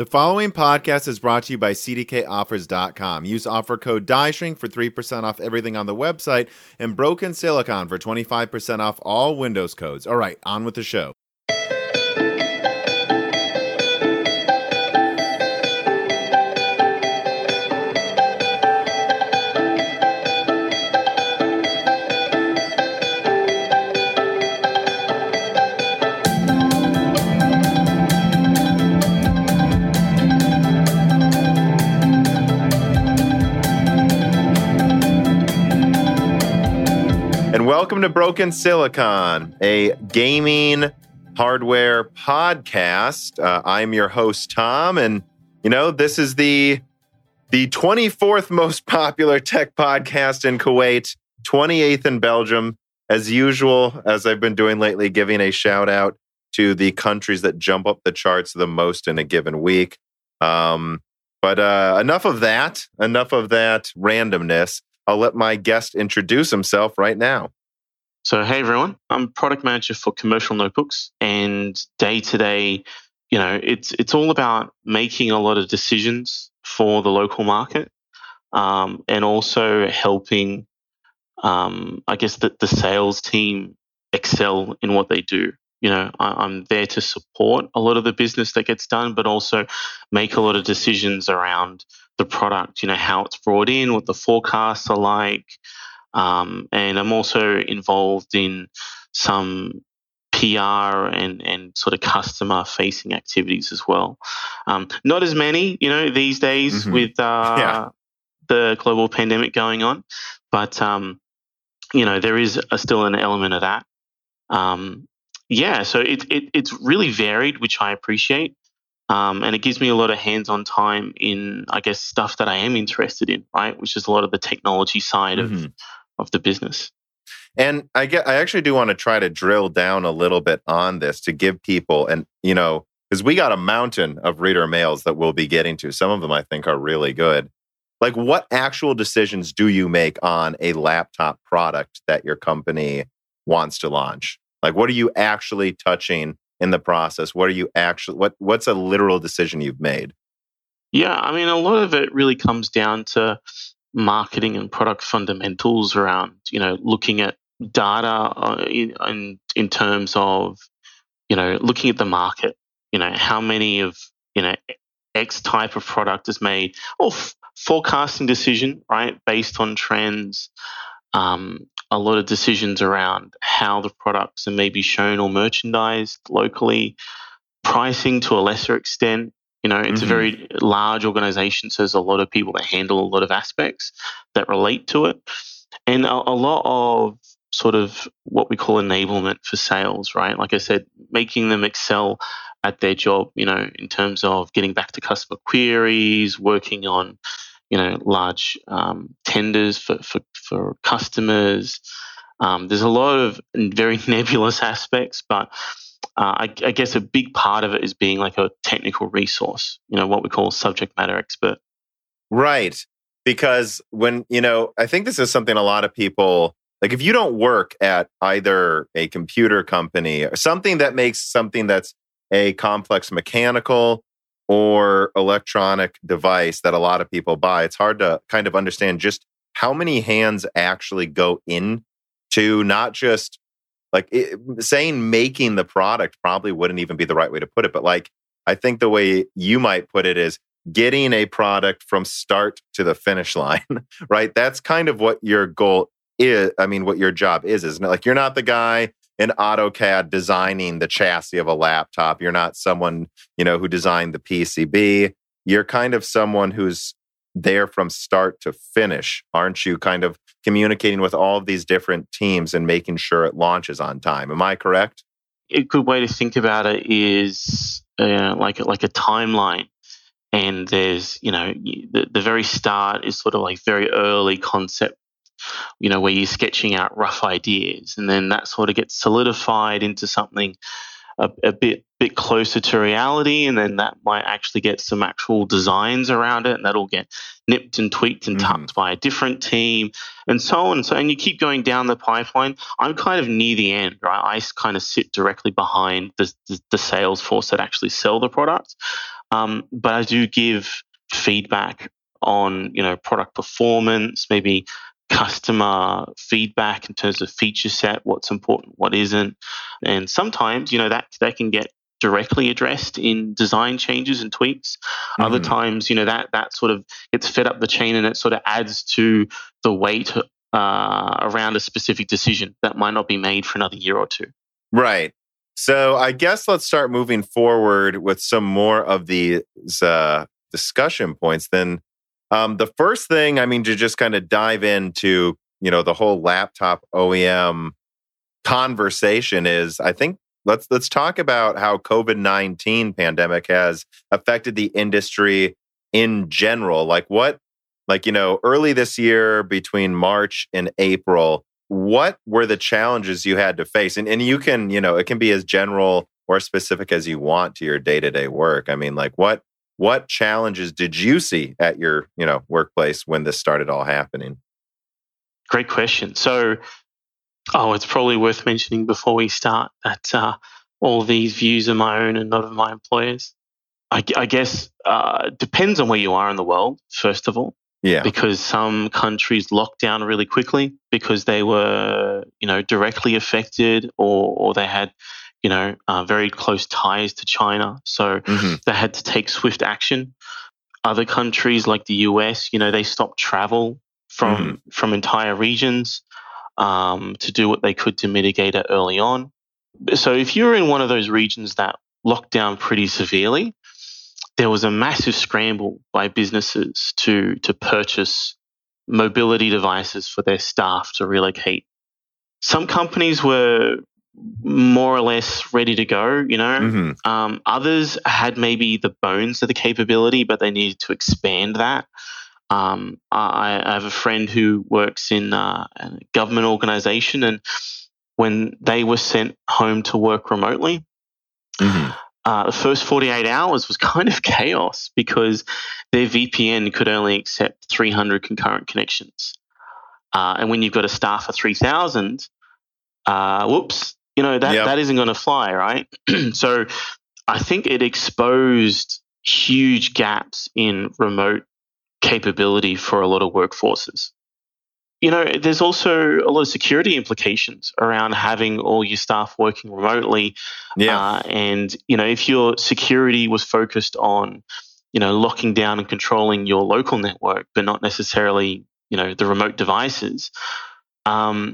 The following podcast is brought to you by CDKOffers.com. Use offer code DIESHRINK for 3% off everything on the website and Broken Silicon for 25% off all Windows codes. All right, on with the show. Welcome to Broken Silicon, a gaming hardware podcast. I'm your host, Tom, and, you know, this is the 24th most popular tech podcast in Kuwait, 28th in Belgium. As usual, as I've been doing lately, giving a shout out to the countries that jump up the charts the most in a given week. But enough of that randomness. I'll let my guest introduce himself right now. So, hey everyone, I'm product manager for commercial notebooks, and day to day, you know, it's all about making a lot of decisions for the local market, and also helping, I guess, the sales team excel in what they do. You know, I'm there to support a lot of the business that gets done, but also make a lot of decisions around the product. You know, how it's brought in, what the forecasts are like. And I'm also involved in some PR and sort of customer-facing activities as well. Not as many, you know, these days with the global pandemic going on, but, you know, there is still an element of that. So it's really varied, which I appreciate. And it gives me a lot of hands-on time in, I guess, stuff that I am interested in, right? Which is a lot of the technology side of the business. And I actually do want to try to drill down a little bit on this to give people, and, you know, because we got a mountain of reader mails that we'll be getting to. Some of them I think are really good. Like, what actual decisions do you make on a laptop product that your company wants to launch? Like, what are you actually touching in the process? What are you actually, what's a literal decision you've made? Yeah, I mean, a lot of it really comes down to marketing and product fundamentals around, you know, looking at data in terms of, you know, looking at the market, you know, how many of, you know, X type of product is made, or forecasting decision, right, based on trends, a lot of decisions around how the products are maybe shown or merchandised locally, pricing to a lesser extent. You know, it's a very large organization, so there's a lot of people that handle a lot of aspects that relate to it. And a lot of sort of what we call enablement for sales, right? Like I said, making them excel at their job, you know, in terms of getting back to customer queries, working on, you know, large tenders for customers. There's a lot of very nebulous aspects, but I guess a big part of it is being like a technical resource, you know, what we call subject matter expert. Right. Because when, you know, I think this is something a lot of people, like if you don't work at either a computer company or something that makes something that's a complex mechanical or electronic device that a lot of people buy, it's hard to kind of understand just how many hands actually go into not just like it, saying making the product probably wouldn't even be the right way to put it. But like, I think the way you might put it is getting a product from start to the finish line, right? That's kind of what your goal is. I mean, what your job is, isn't it? Like, you're not the guy in AutoCAD designing the chassis of a laptop. You're not someone, you know, who designed the PCB. You're kind of someone who's there from start to finish, aren't you? Kind of communicating with all of these different teams and making sure it launches on time. Am I correct? A good way to think about it is like a timeline. And there's, you know, the very start is sort of like very early concept, you know, where you're sketching out rough ideas, and then that sort of gets solidified into something a bit closer to reality, and then that might actually get some actual designs around it, and that'll get nipped and tweaked and tucked by a different team, and so on. So, and you keep going down the pipeline. I'm kind of near the end, right? I kind of sit directly behind the sales force that actually sell the product. But I do give feedback on, you know, product performance, maybe customer feedback in terms of feature set, what's important, what isn't. And sometimes, you know, that can get directly addressed in design changes and tweaks. Mm-hmm. Other times, you know, that sort of gets fed up the chain and it sort of adds to the weight around a specific decision that might not be made for another year or two. Right. So I guess let's start moving forward with some more of these discussion points. Then the first thing, I mean, to just kind of dive into, you know, the whole laptop OEM conversation is, I think, let's talk about how COVID-19 pandemic has affected the industry in general. Early this year between March and April, what were the challenges you had to face? And you can, you know, it can be as general or specific as you want to your day-to-day work. I mean, like what challenges did you see at your, you know, workplace when this started all happening? Great question. So, it's probably worth mentioning before we start that all these views are my own and not of my employers. I guess depends on where you are in the world, first of all. Yeah. Because some countries locked down really quickly because they were, you know, directly affected or they had, you know, very close ties to China. So they had to take swift action. Other countries like the US, you know, they stopped travel from entire regions. To do what they could to mitigate it early on. So if you were in one of those regions that locked down pretty severely, there was a massive scramble by businesses to purchase mobility devices for their staff to relocate. Some companies were more or less ready to go, you know. Others had maybe the bones of the capability, but they needed to expand that. I have a friend who works in a government organization, and when they were sent home to work remotely, the first 48 hours was kind of chaos because their VPN could only accept 300 concurrent connections. And when you've got a staff of 3,000, that isn't going to fly, right? So I think it exposed huge gaps in remote capability for a lot of workforces. You know, there's also a lot of security implications around having all your staff working remotely. Yeah. And, you know, if your security was focused on, you know, locking down and controlling your local network, but not necessarily, you know, the remote devices, you know,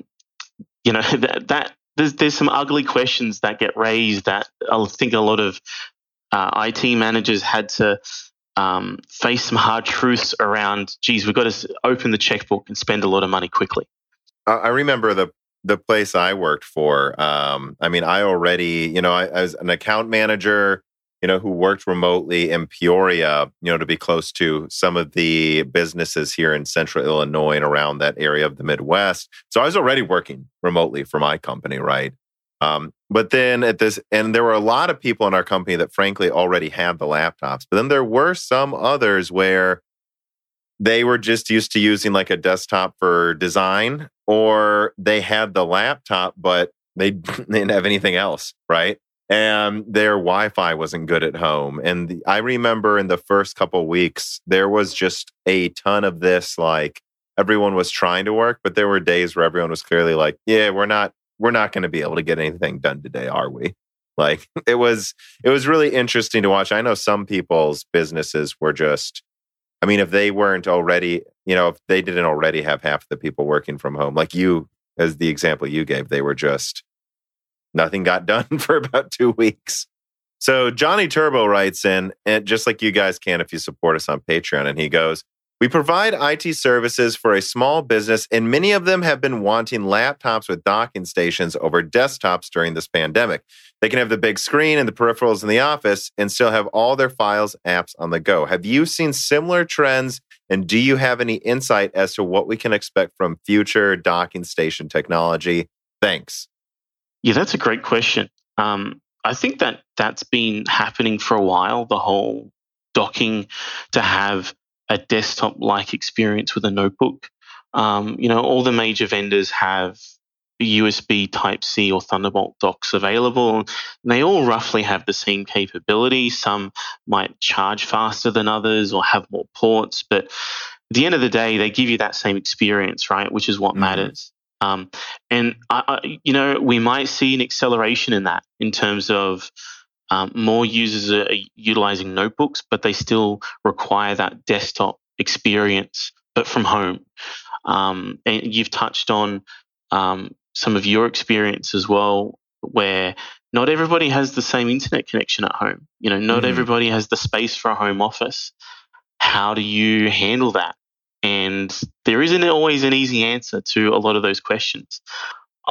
that there's some ugly questions that get raised that I think a lot of IT managers had to face some hard truths around, geez, we've got to open the checkbook and spend a lot of money quickly. I remember the place I worked for. I was an account manager, you know, who worked remotely in Peoria, you know, to be close to some of the businesses here in central Illinois and around that area of the Midwest. So I was already working remotely for my company, right? But then there were a lot of people in our company that frankly already had the laptops, but then there were some others where they were just used to using like a desktop for design, or they had the laptop, but they didn't have anything else, right? And their Wi-Fi wasn't good at home. And I remember in the first couple of weeks, there was just a ton of this, like everyone was trying to work, but there were days where everyone was clearly like, yeah, we're not going to be able to get anything done today, are we? Like, it was really interesting to watch. I know some people's businesses were just, I mean, if they weren't already, you know, if they didn't already have half of the people working from home, like you, as the example you gave, they were just, nothing got done for about 2 weeks. So Johnny Turbo writes in, and just like you guys can if you support us on Patreon, and he goes, we provide IT services for a small business, and many of them have been wanting laptops with docking stations over desktops during this pandemic. They can have the big screen and the peripherals in the office and still have all their files, apps on the go. Have you seen similar trends, and do you have any insight as to what we can expect from future docking station technology? Thanks. Yeah, that's a great question. I think that's been happening for a while, the whole docking to have a desktop-like experience with a notebook. You know, all the major vendors have USB Type-C or Thunderbolt docks available. They all roughly have the same capability. Some might charge faster than others or have more ports, but at the end of the day, they give you that same experience, right? Which is what matters. And we might see an acceleration in that in terms of more users are utilizing notebooks, but they still require that desktop experience, but from home. And you've touched on some of your experience as well, where not everybody has the same internet connection at home. You know, not everybody has the space for a home office. How do you handle that? And there isn't always an easy answer to a lot of those questions.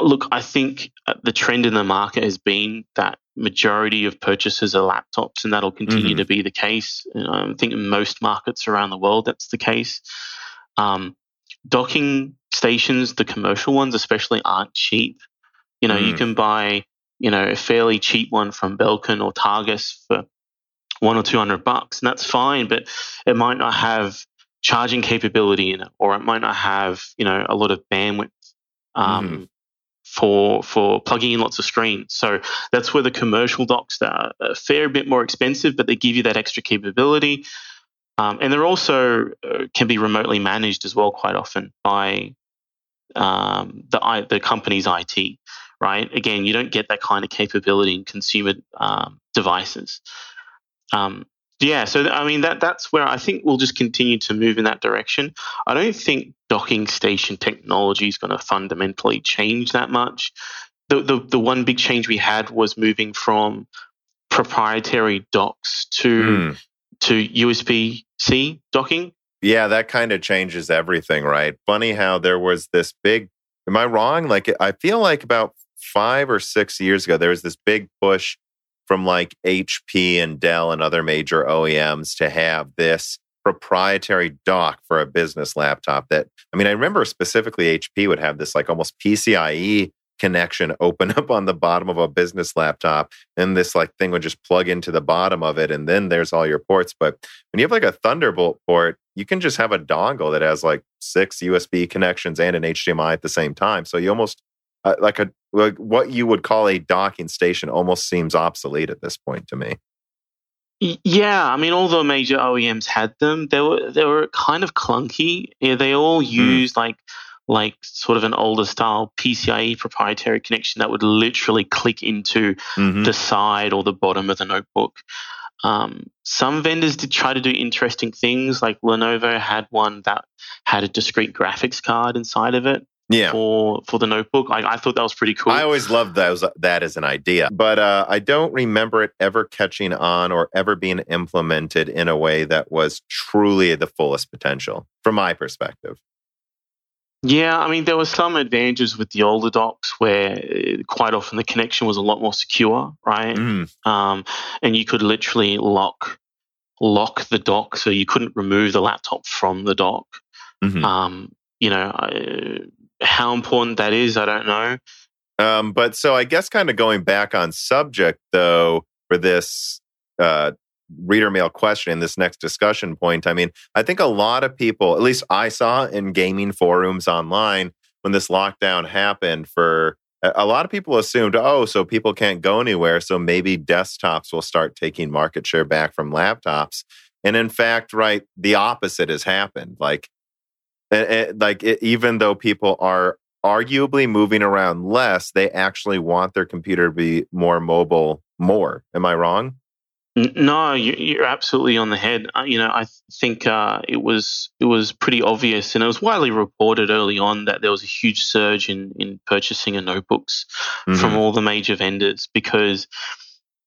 Look, I think the trend in the market has been that majority of purchases are laptops, and that'll continue to be the case. And I think in most markets around the world, that's the case. Docking stations, the commercial ones especially, aren't cheap. You know, you can buy, you know, a fairly cheap one from Belkin or Targus for $100 or $200, and that's fine, but it might not have charging capability in it, or it might not have, you know, a lot of bandwidth for plugging in lots of screens. So that's where the commercial docks are a fair bit more expensive, but they give you that extra capability. And they're also can be remotely managed as well, quite often by the company's IT, right? Again, you don't get that kind of capability in consumer devices. So I mean, that's where I think we'll just continue to move in that direction. I don't think docking station technology is going to fundamentally change that much. The one big change we had was moving from proprietary docks to USB-C docking. Yeah, that kind of changes everything, right? Funny how there was this big, am I wrong? Like, I feel like about 5 or 6 years ago, there was this big push from like HP and Dell and other major OEMs to have this proprietary dock for a business laptop that, I mean, I remember specifically HP would have this like almost PCIe connection open up on the bottom of a business laptop, and this like thing would just plug into the bottom of it, and then there's all your ports. But when you have like a Thunderbolt port, you can just have a dongle that has like 6 USB connections and an HDMI at the same time. So you almost like what you would call a docking station almost seems obsolete at this point to me. Yeah, I mean, all the major OEMs had them. They were kind of clunky. Yeah, they all used like sort of an older style PCIe proprietary connection that would literally click into the side or the bottom of the notebook. Some vendors did try to do interesting things, like Lenovo had one that had a discrete graphics card inside of it. Yeah. For the notebook. I thought that was pretty cool. I always loved that as an idea. But I don't remember it ever catching on or ever being implemented in a way that was truly the fullest potential, from my perspective. Yeah, I mean, there were some advantages with the older docks where quite often the connection was a lot more secure, right? And you could literally lock the dock, so you couldn't remove the laptop from the dock. You know, how important that is, I don't know. But so I guess kind of going back on subject, though, for this reader mail question and this next discussion point, I mean, I think a lot of people, at least I saw in gaming forums online when this lockdown happened, for a lot of people assumed, oh, so people can't go anywhere, so maybe desktops will start taking market share back from laptops. And in fact, right, the opposite has happened. Like, even though people are arguably moving around less, they actually want their computer to be more mobile more. Am I wrong? No, you're absolutely on the head. You know, I think it was pretty obvious, and it was widely reported early on that there was a huge surge in purchasing of notebooks from all the major vendors, because,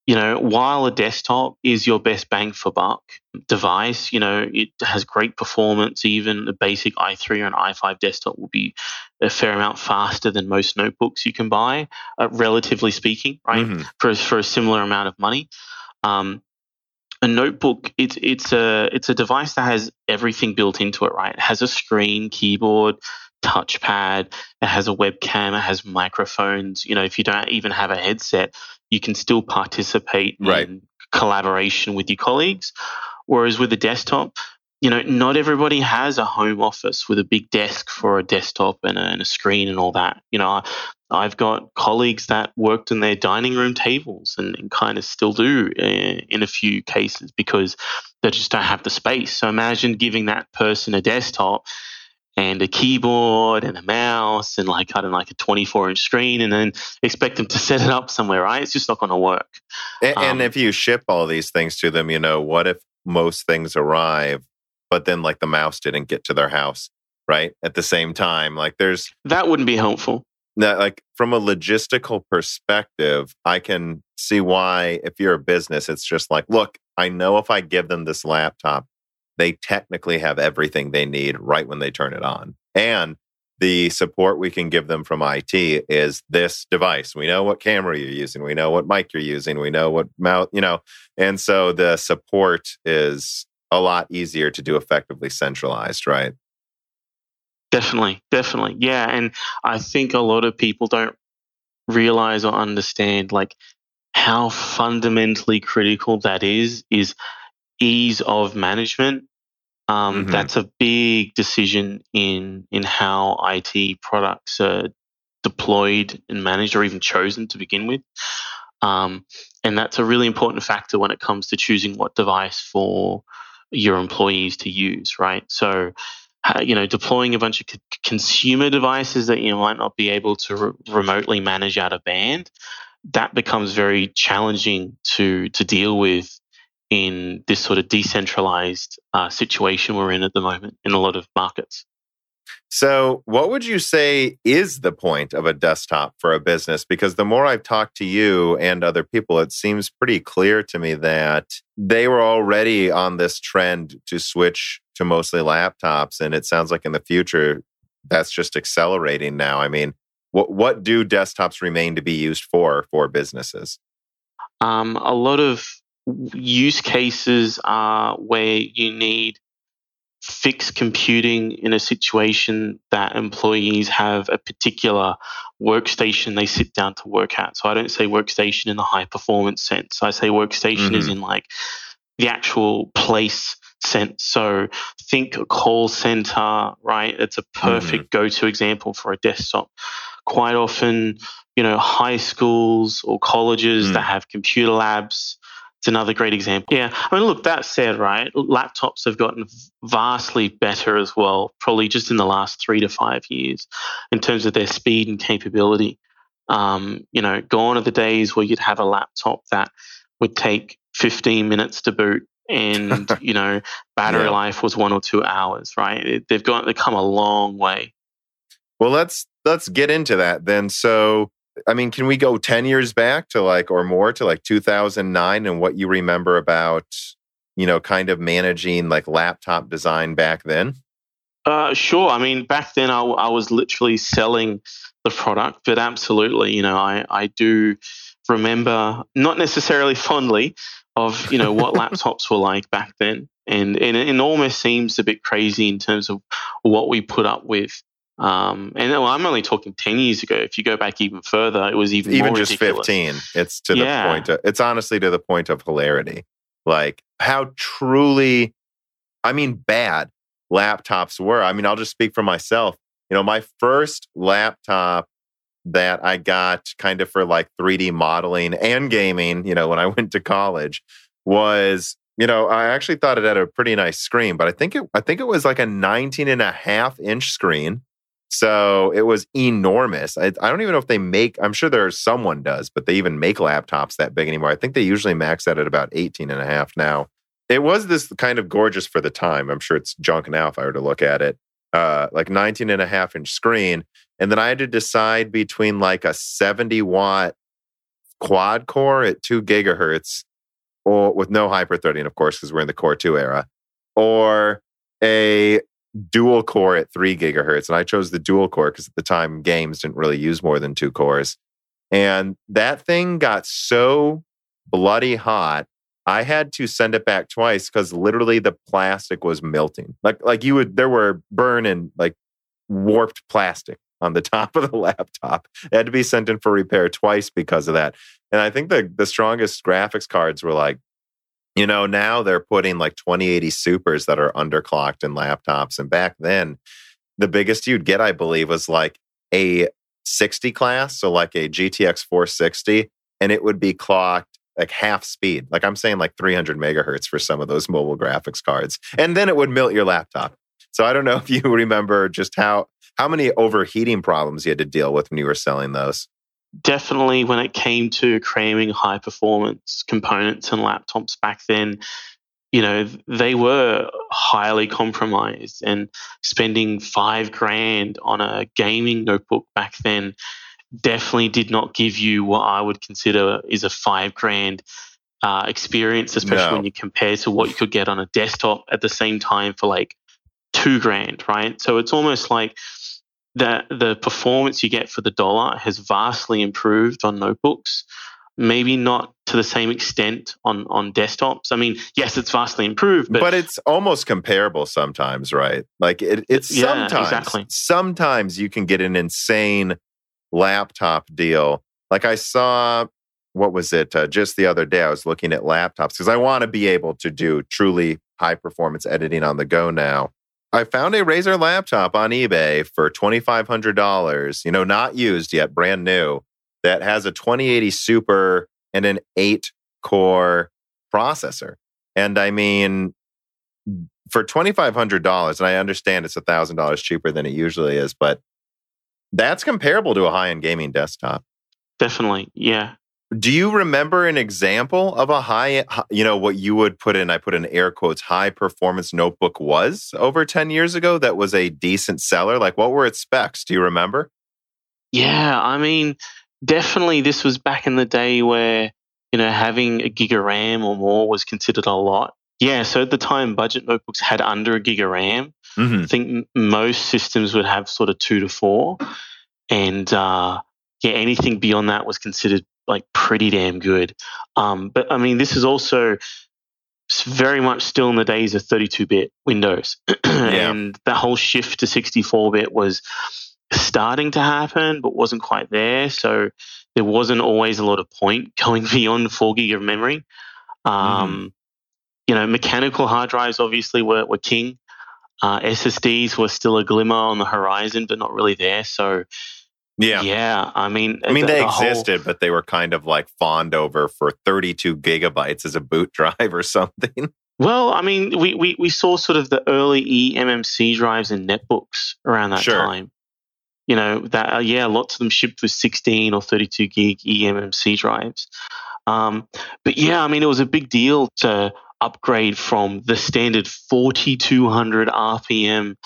you know, while a desktop is your best bang for buck device, you know, it has great performance. Even the basic i3 or an i5 desktop will be a fair amount faster than most notebooks you can buy, relatively speaking, right? For a similar amount of money. A notebook, it's a device that has everything built into it, right? It has a screen, keyboard, touchpad, it has a webcam, it has microphones. You know, if you don't even have a headset, you can still participate in collaboration with your colleagues. Whereas with a desktop, you know, not everybody has a home office with a big desk for a desktop and a screen and all that. You know, I've got colleagues that worked in their dining room tables and kind of still do in a few cases because they just don't have the space. So imagine giving that person a desktop and a keyboard and a mouse and like a 24-inch screen and then expect them to set it up somewhere, right? It's just not going to work. And if you ship all these things to them, you know, what if most things arrive, but then like the mouse didn't get to their house, right? At the same time, like there's... That wouldn't be helpful. That, like from a logistical perspective, I can see why if you're a business, it's just like, look, I know if I give them this laptop, they technically have everything they need right when they turn it on. And the support we can give them from IT is this device. We know what camera you're using. We know what mic you're using. We know what mouth, you know. And so the support is a lot easier to do effectively centralized, right? Definitely. Yeah. And I think a lot of people don't realize or understand like how fundamentally critical that is ease of management. That's a big decision in how IT products are deployed and managed or even chosen to begin with. And that's a really important factor when it comes to choosing what device for your employees to use, right? So, you know, deploying a bunch of consumer devices that you might not be able to remotely manage out of band, that becomes very challenging to deal with in this sort of decentralized situation we're in at the moment in a lot of markets. So what would you say is the point of a desktop for a business? Because the more I've talked to you and other people, it seems pretty clear to me that they were already on this trend to switch to mostly laptops. And it sounds like in the future, that's just accelerating now. I mean, what do desktops remain to be used for businesses? A lot of use cases are where you need fixed computing in a situation that employees have a particular workstation they sit down to work at. So I don't say workstation in the high performance sense. I say workstation is in like the actual place sense. So think a call center, right? It's a perfect go-to example for a desktop. Quite often, you know, high schools or colleges that have computer labs. It's another great example. Yeah. I mean, look, that said, right, laptops have gotten vastly better as well, probably just in the last 3 to 5 years in terms of their speed and capability. You know, gone are the days where you'd have a laptop that would take 15 minutes to boot and, you know, battery life was 1 or 2 hours, right? They've come a long way. Well, let's get into that then. So, I mean, can we go 10 years back to like, or more to like 2009 and what you remember about, you know, kind of managing like laptop design back then? Sure. I mean, back then I was literally selling the product, but absolutely, you know, I do remember not necessarily fondly of, you know, what laptops were like back then. And it almost seems a bit crazy in terms of what we put up with. And well, I'm only talking 10 years ago. If you go back even further, it was even more just ridiculous. 15. It's to the point. It's honestly to the point of hilarity. Like how truly, I mean, bad laptops were. I mean, I'll just speak for myself. You know, my first laptop that I got kind of for like 3D modeling and gaming, you know, when I went to college was, you know, I actually thought it had a pretty nice screen, but I think it was like a 19.5-inch screen. So it was enormous. I don't even know if they make, I'm sure there's someone does, but they even make laptops that big anymore. I think they usually max out at about 18.5 now. It was this kind of gorgeous for the time. I'm sure it's junk now if I were to look at it. Like 19.5-inch screen. And then I had to decide between like a 70-watt quad core at 2 gigahertz or with no hyper-threading, of course, because we're in the Core 2 era, or a dual core at 3 gigahertz. And I chose the dual core because at the time games didn't really use more than 2 cores. And that thing got so bloody hot, I had to send it back twice because literally the plastic was melting. Like you would, there were burn and like warped plastic on the top of the laptop. It had to be sent in for repair twice because of that. And I think the strongest graphics cards were like You know, now they're putting like 2080 Supers that are underclocked in laptops. And back then, the biggest you'd get, I believe, was like a 60 class, so like a GTX 460, and it would be clocked like half speed. Like I'm saying like 300 megahertz for some of those mobile graphics cards. And then it would melt your laptop. So I don't know if you remember just how many overheating problems you had to deal with when you were selling those. Definitely when it came to cramming high performance components in laptops back then, you know, they were highly compromised, and spending $5,000 on a gaming notebook back then definitely did not give you what I would consider is a $5,000 experience, especially when you compare to what you could get on a desktop at the same time for like $2,000, right? So it's almost like the performance you get for the dollar has vastly improved on notebooks. Maybe not to the same extent on desktops. I mean, yes, it's vastly improved. But it's almost comparable sometimes, right? Like sometimes you can get an insane laptop deal. Like I saw, what was it? Just the other day, I was looking at laptops because I want to be able to do truly high performance editing on the go now. I found a Razer laptop on eBay for $2,500, you know, not used yet, brand new, that has a 2080 Super and an 8-core processor. And I mean, for $2,500, and I understand it's $1,000 cheaper than it usually is, but that's comparable to a high-end gaming desktop. Definitely, yeah. Do you remember an example of a high, you know, what you would put in, I put in air quotes, high performance notebook was over 10 years ago that was a decent seller? Like, what were its specs? Do you remember? Yeah, I mean, definitely this was back in the day where, you know, having a gig of RAM or more was considered a lot. Yeah, so at the time, budget notebooks had under a gig of RAM. Mm-hmm. I think most systems would have sort of 2 to 4. And anything beyond that was considered like pretty damn good. But I mean, this is also very much still in the days of 32-bit Windows. And the whole shift to 64-bit was starting to happen, but wasn't quite there. So there wasn't always a lot of point going beyond 4 gig of memory. You know, mechanical hard drives obviously were king. SSDs were still a glimmer on the horizon, but not really there. So yeah. I mean, they existed, but they were kind of like fawned over for 32 gigabytes as a boot drive or something. Well, I mean, we saw sort of the early eMMC drives in netbooks around that time. You know, that lots of them shipped with 16 or 32 gig eMMC drives. But yeah, I mean, it was a big deal to upgrade from the standard 4,200 RPM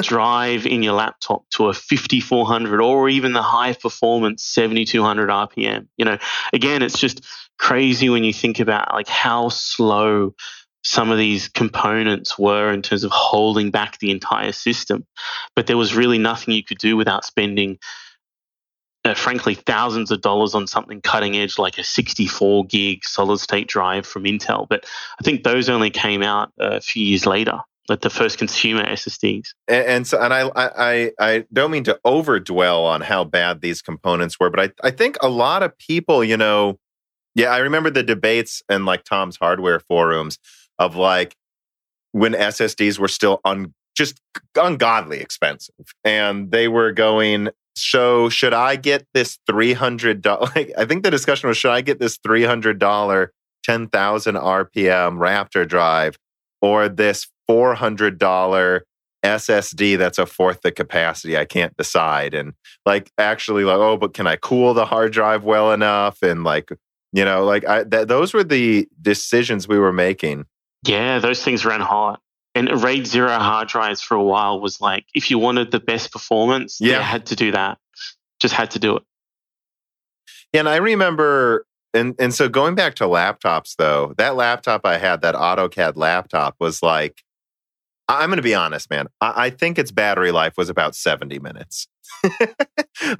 drive in your laptop to a 5,400 or even the high performance 7,200 RPM. You know, again, it's just crazy when you think about like how slow some of these components were in terms of holding back the entire system. But there was really nothing you could do without spending, frankly, thousands of dollars on something cutting edge like a 64 gig solid state drive from Intel. But I think those only came out a few years later, like the first consumer SSDs. And I don't mean to overdwell on how bad these components were, but I think a lot of people, you know, I remember the debates in like Tom's Hardware forums of like when SSDs were still just ungodly expensive, and they were going, so should I get this $300? Like, I think the discussion was, should I get this $300 10,000 RPM Raptor drive or this $400 SSD that's a fourth the capacity? I can't decide. And like, actually, like, oh, but can I cool the hard drive well enough? And like, you know, like those were the decisions we were making. Yeah, those things ran hot. And RAID 0 hard drives for a while was like, if you wanted the best performance, they had to do that. Just had to do it. Yeah, and I remember, and so going back to laptops, though, that laptop I had, that AutoCAD laptop, was like, I'm going to be honest, man. I think its battery life was about 70 minutes.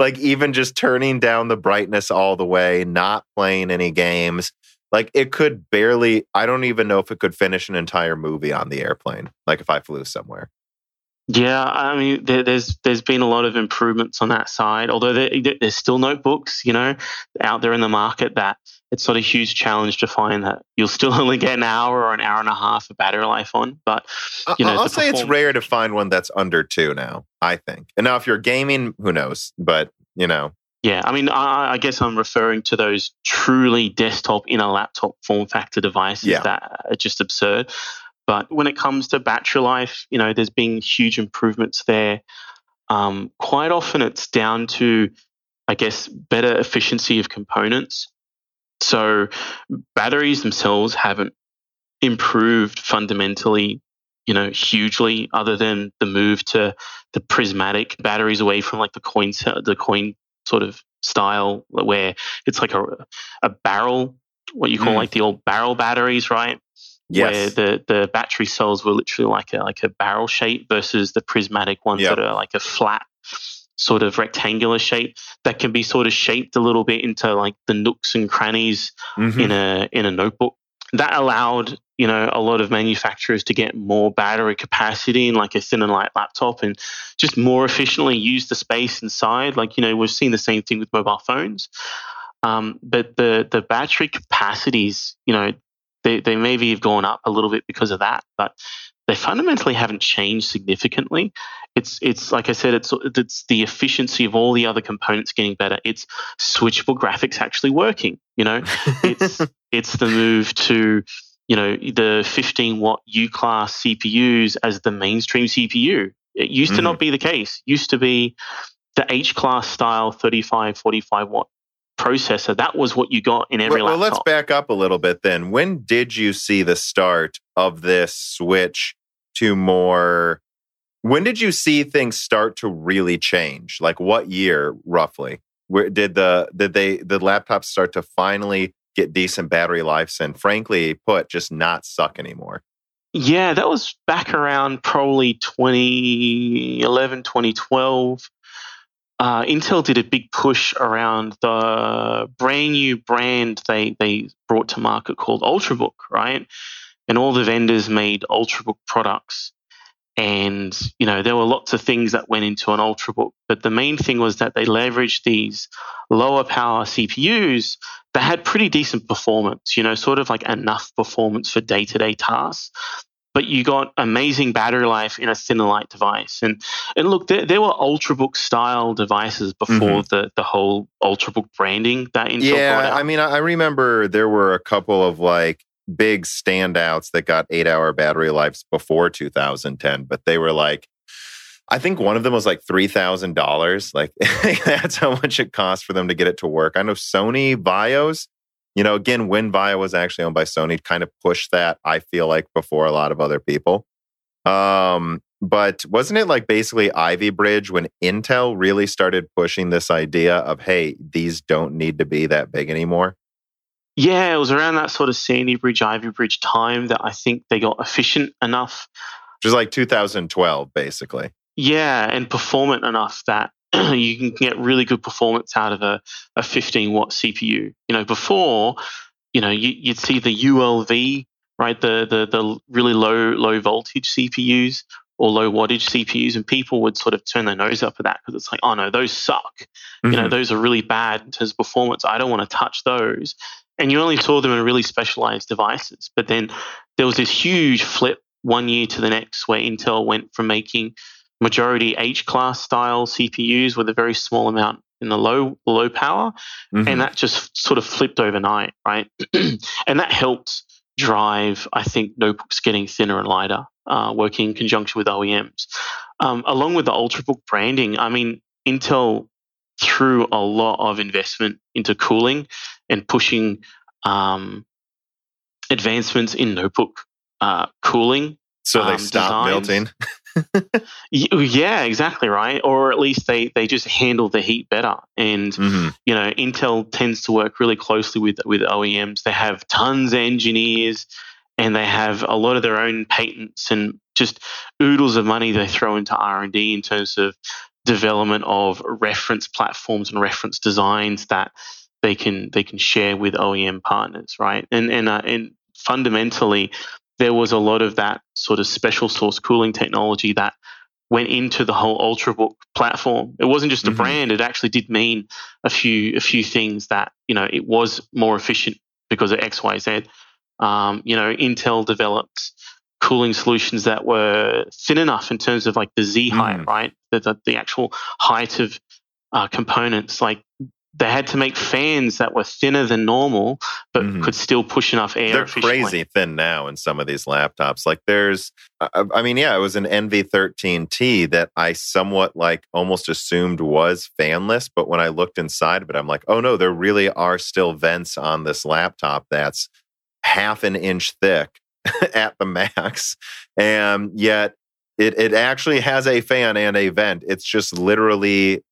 Like, even just turning down the brightness all the way, not playing any games. Like, it could barely, I don't even know if it could finish an entire movie on the airplane, like if I flew somewhere. Yeah, I mean, there's been a lot of improvements on that side, although there's still notebooks, you know, out there in the market that it's not a huge challenge to find that. You'll still only get an hour or an hour and a half of battery life on. But you know, I'll say it's rare to find one that's under two now, I think. And now if you're gaming, who knows? But, you know. Yeah, I mean, I guess I'm referring to those truly desktop in a laptop form factor devices that are just absurd. But when it comes to battery life, you know, there's been huge improvements there. Quite often it's down to, I guess, better efficiency of components. So batteries themselves haven't improved fundamentally, you know, hugely, other than the move to the prismatic batteries away from like the coin sort of style, where it's like a barrel, what you call like the old barrel batteries, right? Yes. Where the battery cells were literally like a barrel shape versus the prismatic ones that are like a flat sort of rectangular shape that can be sort of shaped a little bit into like the nooks and crannies in a notebook. That allowed, you know, a lot of manufacturers to get more battery capacity in like a thin and light laptop and just more efficiently use the space inside. Like, you know, we've seen the same thing with mobile phones. But the battery capacities, you know, they maybe have gone up a little bit because of that, but they fundamentally haven't changed significantly. It's like I said, it's the efficiency of all the other components getting better. It's switchable graphics actually working. You know, it's the move to, you know, the 15-watt U-class CPUs as the mainstream CPU. It used to not be the case. Used to be the H-class style 35, 45-watt processor. That was what you got in every laptop. Well, let's back up a little bit then. When did you see the start of this switch to more... When did you see things start to really change? Like what year, roughly? Where did the laptops start to finally get decent battery lives and, frankly put, just not suck anymore? Yeah, that was back around probably 2011, 2012. Intel did a big push around the brand new brand they brought to market called Ultrabook, right? And all the vendors made Ultrabook products. And, you know, there were lots of things that went into an Ultrabook, but the main thing was that they leveraged these lower power CPUs that had pretty decent performance, you know, sort of like enough performance for day-to-day tasks, but you got amazing battery life in a thin and light device. And look, there were Ultrabook style devices before the whole Ultrabook branding that Intel brought out. I mean, I remember there were a couple of like big standouts that got 8-hour battery lives before 2010, but they were like, I think one of them was like $3,000. Like that's how much it cost for them to get it to work. I know Sony Vios, you know, again, when Vio was actually owned by Sony, kind of pushed that, I feel like, before a lot of other people. But wasn't it like basically Ivy Bridge when Intel really started pushing this idea of, hey, these don't need to be that big anymore? Yeah, it was around that sort of Sandy Bridge, Ivy Bridge time that I think they got efficient enough. Which was like 2012, basically. Yeah, and performant enough that you can get really good performance out of a 15-watt CPU. You know, before, you know, you'd see the ULV, right, the really low voltage CPUs or low wattage CPUs, and people would sort of turn their nose up at that because it's like, oh no, those suck. You know, those are really bad in terms of performance. I don't want to touch those. And you only saw them in really specialized devices. But then there was this huge flip one year to the next where Intel went from making majority H-class style CPUs with a very small amount in the low power. And that just sort of flipped overnight, right? And that helped drive, I think, notebooks getting thinner and lighter, working in conjunction with OEMs. Along with the Ultrabook branding, I mean, Intel threw a lot of investment into cooling and pushing advancements in notebook cooling. So they stopped melting. Yeah, exactly right. Or at least they just handle the heat better. And, you know, Intel tends to work really closely with OEMs. They have tons of engineers and they have a lot of their own patents and just oodles of money they throw into R&D in terms of development of reference platforms and reference designs that they can share with OEM partners, right? And fundamentally, there was a lot of that sort of special source cooling technology that went into the whole Ultrabook platform. It wasn't just a brand; it actually did mean a few things that, you know, it was more efficient because of X, Y, Z. Intel developed cooling solutions that were thin enough in terms of like the Z height, right? The actual height of components. Like they had to make fans that were thinner than normal, but could still push enough air. They're crazy thin now in some of these laptops. Like there's, it was an NV13T that I somewhat like almost assumed was fanless, but when I looked inside of it, I'm like, oh no, there really are still vents on this laptop that's half an inch thick at the max, and yet it actually has a fan and a vent. It's just literally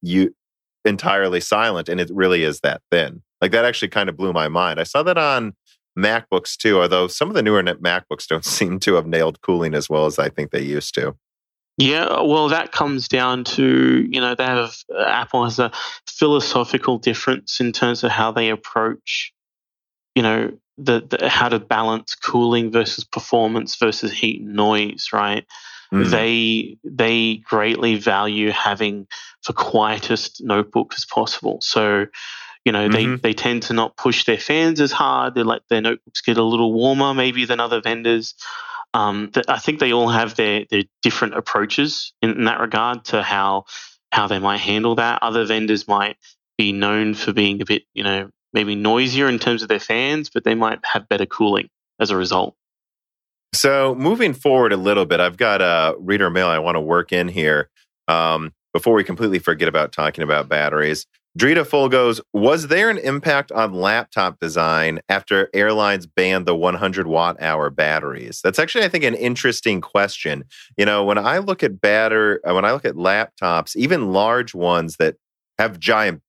entirely silent, and it really is that thin. Like that actually kind of blew my mind. I saw that on MacBooks too, although some of the newer MacBooks don't seem to have nailed cooling as well as I think they used to. Yeah, well, that comes down to, they have Apple has a philosophical difference in terms of how they approach, how to balance cooling versus performance versus heat and noise, right? They greatly value having the quietest notebook as possible. So, they tend to not push their fans as hard. They let their notebooks get a little warmer maybe than other vendors. I think they all have their different approaches in that regard to how they might handle that. Other vendors might be known for being a bit, maybe noisier in terms of their fans, but they might have better cooling as a result. So moving forward a little bit, I've got a reader mail I want to work in here before we completely forget about talking about batteries. Drita Full goes, was there an impact on laptop design after airlines banned the 100 watt hour batteries? That's actually, I think, an interesting question. When I look at laptops, even large ones that have giant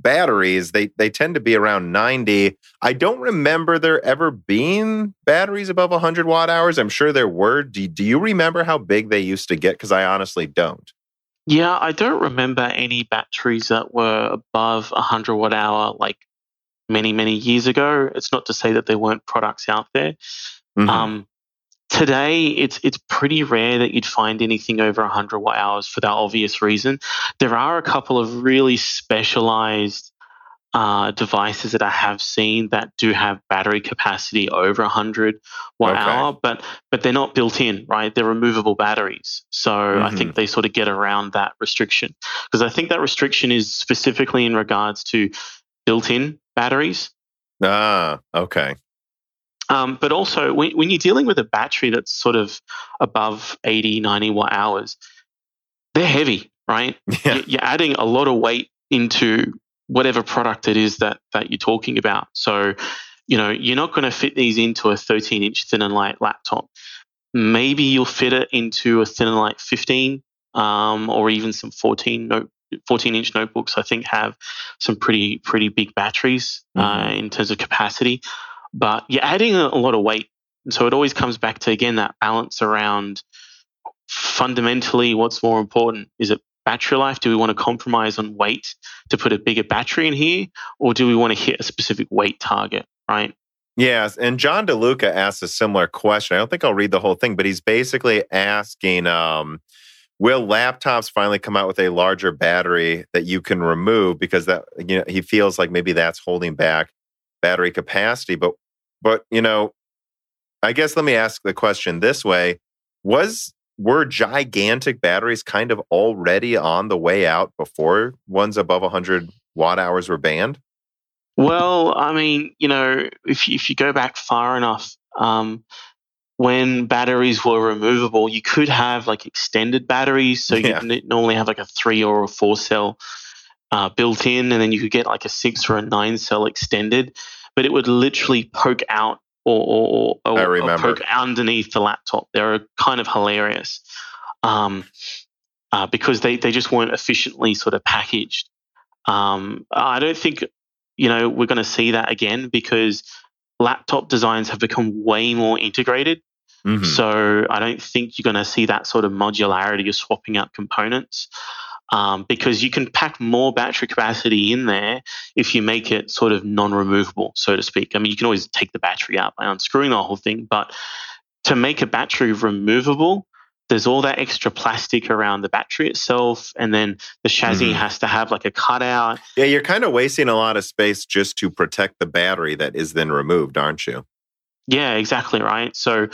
batteries, they tend to be around 90. I don't remember there ever being batteries above 100 watt hours. I'm sure there were. Do you remember how big they used to get? Because I honestly don't. Yeah, I don't remember any batteries that were above 100 watt hour like many, many years ago. It's not to say that there weren't products out there. Today, it's pretty rare that you'd find anything over 100 watt hours for that obvious reason. There are a couple of really specialized devices that I have seen that do have battery capacity over 100 watt hour, but they're not built in, right? They're removable batteries. So I think they sort of get around that restriction, because I think that restriction is specifically in regards to built-in batteries. Ah, okay. But also, when you're dealing with a battery that's sort of above 80, 90 watt hours, they're heavy, right? Yeah. You're adding a lot of weight into whatever product it is that you're talking about. So, you're not going to fit these into a 13-inch thin and light laptop. Maybe you'll fit it into a thin and light 15, or even some 14-inch notebooks, I think, have some pretty big batteries in terms of capacity. But you're adding a lot of weight. And so it always comes back to, again, that balance around fundamentally what's more important. Is it battery life? Do we want to compromise on weight to put a bigger battery in here? Or do we want to hit a specific weight target, right? Yes. And John DeLuca asked a similar question. I don't think I'll read the whole thing, but he's basically asking, will laptops finally come out with a larger battery that you can remove? Because that, he feels like maybe that's holding back battery capacity, but I guess let me ask the question this way: were gigantic batteries kind of already on the way out before ones above 100 watt hours were banned? Well, I mean, if you go back far enough, when batteries were removable, you could have like extended batteries, so you normally have like a 3 or a 4 cell built in, and then you could get like a 6 or a 9 cell extended, but it would literally poke out or poke underneath the laptop. They're kind of hilarious because they just weren't efficiently sort of packaged. I don't think we're going to see that again, because laptop designs have become way more integrated. So I don't think you're going to see that sort of modularity of swapping out components. Because you can pack more battery capacity in there if you make it sort of non-removable, so to speak. I mean, you can always take the battery out by unscrewing the whole thing, but to make a battery removable, there's all that extra plastic around the battery itself, and then the chassis has to have like a cutout. Yeah, you're kind of wasting a lot of space just to protect the battery that is then removed, aren't you? Yeah, exactly right. So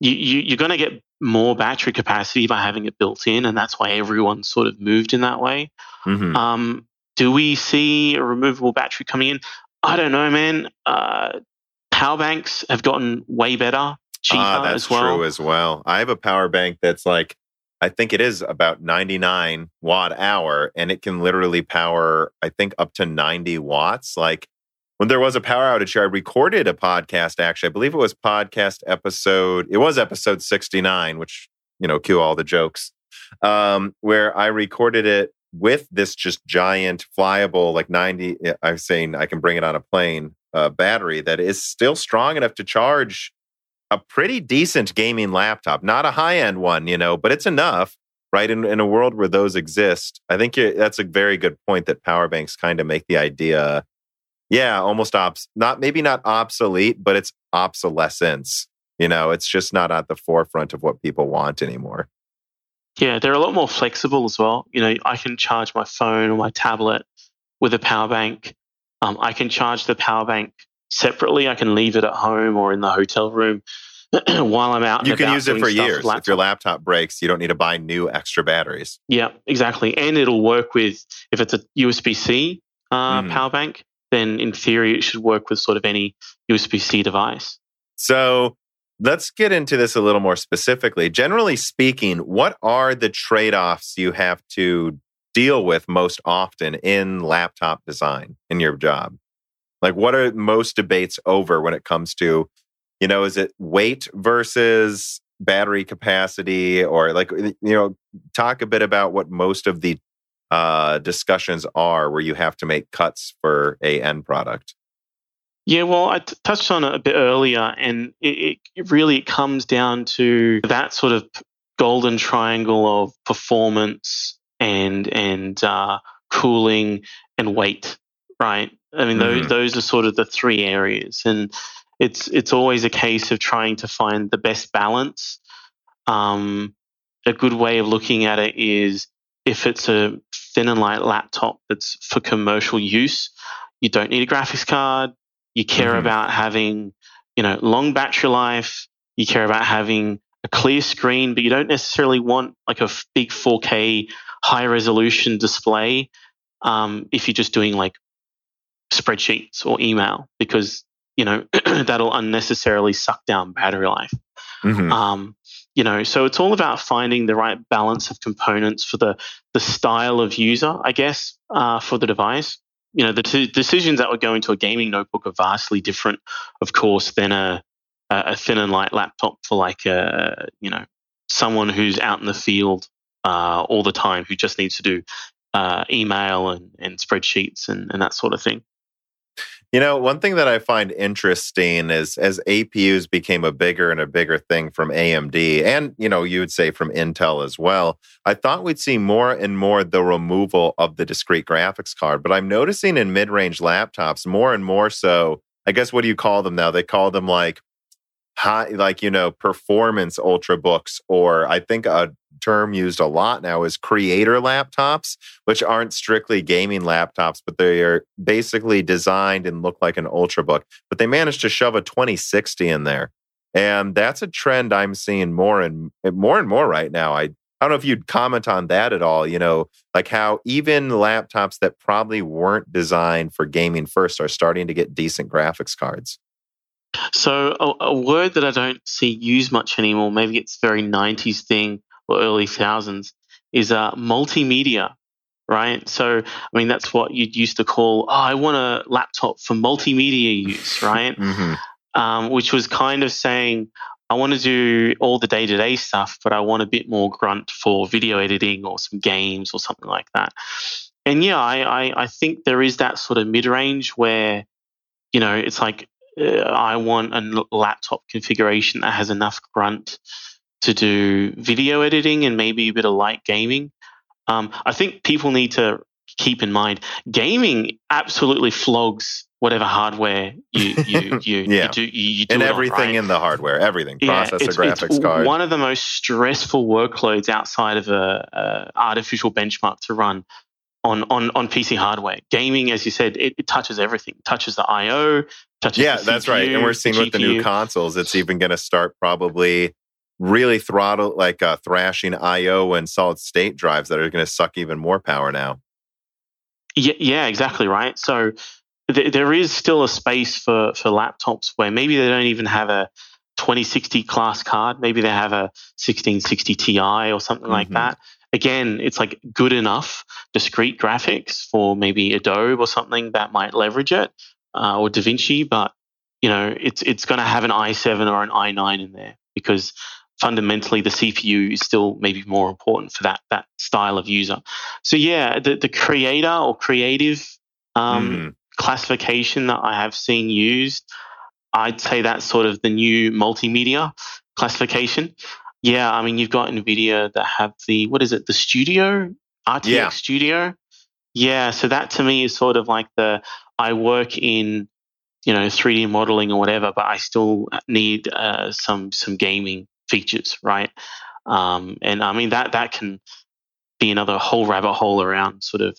you're going to get more battery capacity by having it built in, and that's why everyone sort of moved in that way. Mm-hmm. Do we see a removable battery coming in? I don't know, man. Power banks have gotten way better. That's true as well. I have a power bank that's like, I think it is about 99 watt hour, and it can literally power, I think, up to 90 watts. Like when there was a power outage here, I recorded a podcast, actually. I believe it was episode 69, which, you know, cue all the jokes, where I recorded it with this just giant flyable, like 90, I'm saying I can bring it on a plane, battery that is still strong enough to charge a pretty decent gaming laptop, not a high-end one, you know, but it's enough, right? In a world where those exist, I think that's a very good point that power banks kind of make the idea, almost not obsolete, but it's obsolescence. You know, it's just not at the forefront of what people want anymore. Yeah, they're a lot more flexible as well. You know, I can charge my phone or my tablet with a power bank. I can charge the power bank separately. I can leave it at home or in the hotel room while I'm out. You can use it for years. If your laptop breaks, you don't need to buy new extra batteries. Yeah, exactly. And it'll work with, if it's a USB-C power bank, then in theory, it should work with sort of any USB-C device. So let's get into this a little more specifically. Generally speaking, what are the trade-offs you have to deal with most often in laptop design in your job? Like, what are most debates over when it comes to, you know, is it weight versus battery capacity? Or, like, you know, talk a bit about what most of the discussions are where you have to make cuts for an end product. Yeah, well, I touched on it a bit earlier, and it really comes down to that sort of golden triangle of performance and cooling and weight, right? I mean, those are sort of the three areas, and it's always a case of trying to find the best balance. A good way of looking at it is if it's a thin and light laptop that's for commercial use, you don't need a graphics card. You care about having, you know, long battery life. You care about having a clear screen, but you don't necessarily want like a big 4K high resolution display if you're just doing like spreadsheets or email, because, you know, that'll unnecessarily suck down battery life. You know, so it's all about finding the right balance of components for the style of user, I guess, for the device. You know, the decisions that would go into a gaming notebook are vastly different, of course, than a thin and light laptop for like a, you know, someone who's out in the field all the time, who just needs to do email and spreadsheets and that sort of thing. You know, one thing that I find interesting is as APUs became a bigger thing from AMD and, you know, you would say from Intel as well, I thought we'd see more and more the removal of the discrete graphics card. But I'm noticing in mid-range laptops more and more so, I guess, what do you call them now? They call them like high, like, you know, performance Ultrabooks, or I think a term used a lot now is creator laptops, which aren't strictly gaming laptops, but they are basically designed and look like an Ultrabook. But they managed to shove a 2060 in there. And that's a trend I'm seeing more and more right now. I don't know if you'd comment on that at all, you know, like how even laptops that probably weren't designed for gaming first are starting to get decent graphics cards. So a word that I don't see used much anymore, maybe it's very 90s thing, or early 2000s, is multimedia, right? So, I mean, that's what you'd used to call, I want a laptop for multimedia use, right? Which was kind of saying, I want to do all the day-to-day stuff, but I want a bit more grunt for video editing or some games or something like that. And yeah, I think there is that sort of mid-range where, you know, it's like, I want a laptop configuration that has enough grunt to do video editing and maybe a bit of light gaming. I think people need to keep in mind gaming absolutely flogs whatever hardware you do and everything on, right? In the hardware, everything, processor, graphics card. One of the most stressful workloads outside of a artificial benchmark to run on PC hardware. Gaming, as you said, it touches everything. It touches the I/O, touches the CPU, that's right. And we're seeing with the new consoles, it's even going to start probably really thrashing I/O and solid state drives that are going to suck even more power now. Yeah, exactly right. So there is still a space for laptops where maybe they don't even have a 2060 class card. Maybe they have a 1660 Ti or something like that. Again, it's like good enough discrete graphics for maybe Adobe or something that might leverage it, or DaVinci. But you know, it's going to have an i7 or an i9 in there because fundamentally the CPU is still maybe more important for that style of user. So yeah, the creator or creative classification that I have seen used, I'd say that's sort of the new multimedia classification. Yeah, I mean, you've got Nvidia that have the Studio, RTX Studio. Yeah, so that to me is sort of like I work in, 3D modeling or whatever, but I still need some gaming features, right? And I mean, that can be another whole rabbit hole around sort of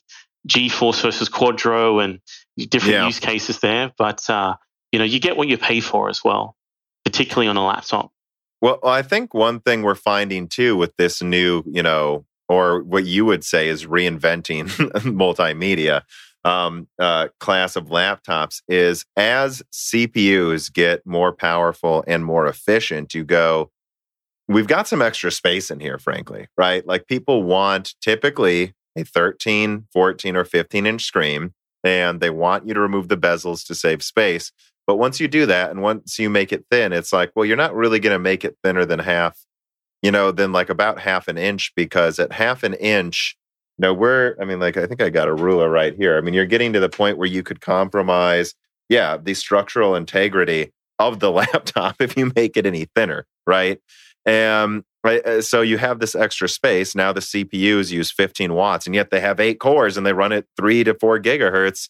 GeForce versus Quadro and different use cases there. But, you get what you pay for as well, particularly on a laptop. Well, I think one thing we're finding too with this new, or what you would say is reinventing multimedia class of laptops is as CPUs get more powerful and more efficient, you go, we've got some extra space in here, frankly, right? Like people want typically a 13, 14, or 15-inch screen, and they want you to remove the bezels to save space. But once you do that, and once you make it thin, it's like, well, you're not really going to make it thinner than about half an inch, because at half an inch, I think I got a ruler right here. I mean, you're getting to the point where you could compromise, the structural integrity of the laptop if you make it any thinner, right? So you have this extra space. Now the CPUs use 15 watts, and yet they have 8 cores, and they run at 3 to 4 gigahertz.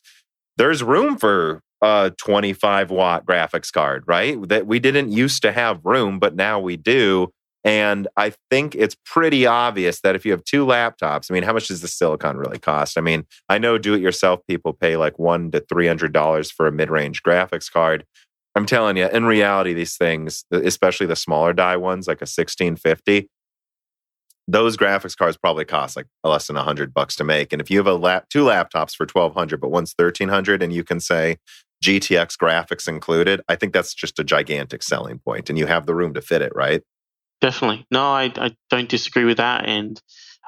There's room for a 25-watt graphics card, right? That we didn't used to have room, but now we do. And I think it's pretty obvious that if you have 2 laptops, I mean, how much does the silicon really cost? I mean, I know do-it-yourself people pay like $100 to $300 for a mid-range graphics card. I'm telling you, in reality, these things, especially the smaller die ones, like a 1650, those graphics cards probably cost like less than $100 to make. And if you have 2 laptops for $1,200, but one's $1,300, and you can say GTX graphics included, I think that's just a gigantic selling point, and you have the room to fit it, right? Definitely. No, I don't disagree with that. And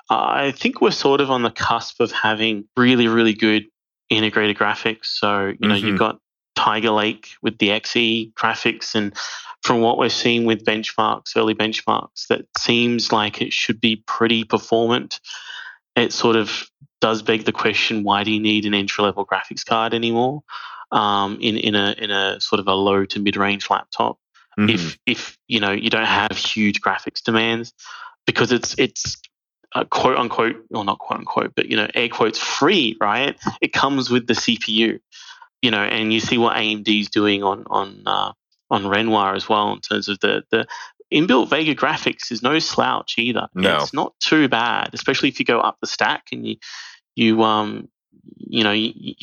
I think we're sort of on the cusp of having really, really good integrated graphics. So, you've got Tiger Lake with the XE graphics, and from what we're seeing with early benchmarks, that seems like it should be pretty performant. It sort of does beg the question, why do you need an entry-level graphics card anymore in a sort of a low to mid-range laptop if you don't have huge graphics demands, because it's quote unquote, or not quote unquote, but air quotes free, right? It comes with the CPU. And you see what AMD's doing on Renoir as well, in terms of the inbuilt Vega graphics is no slouch either. No. It's not too bad, especially if you go up the stack and you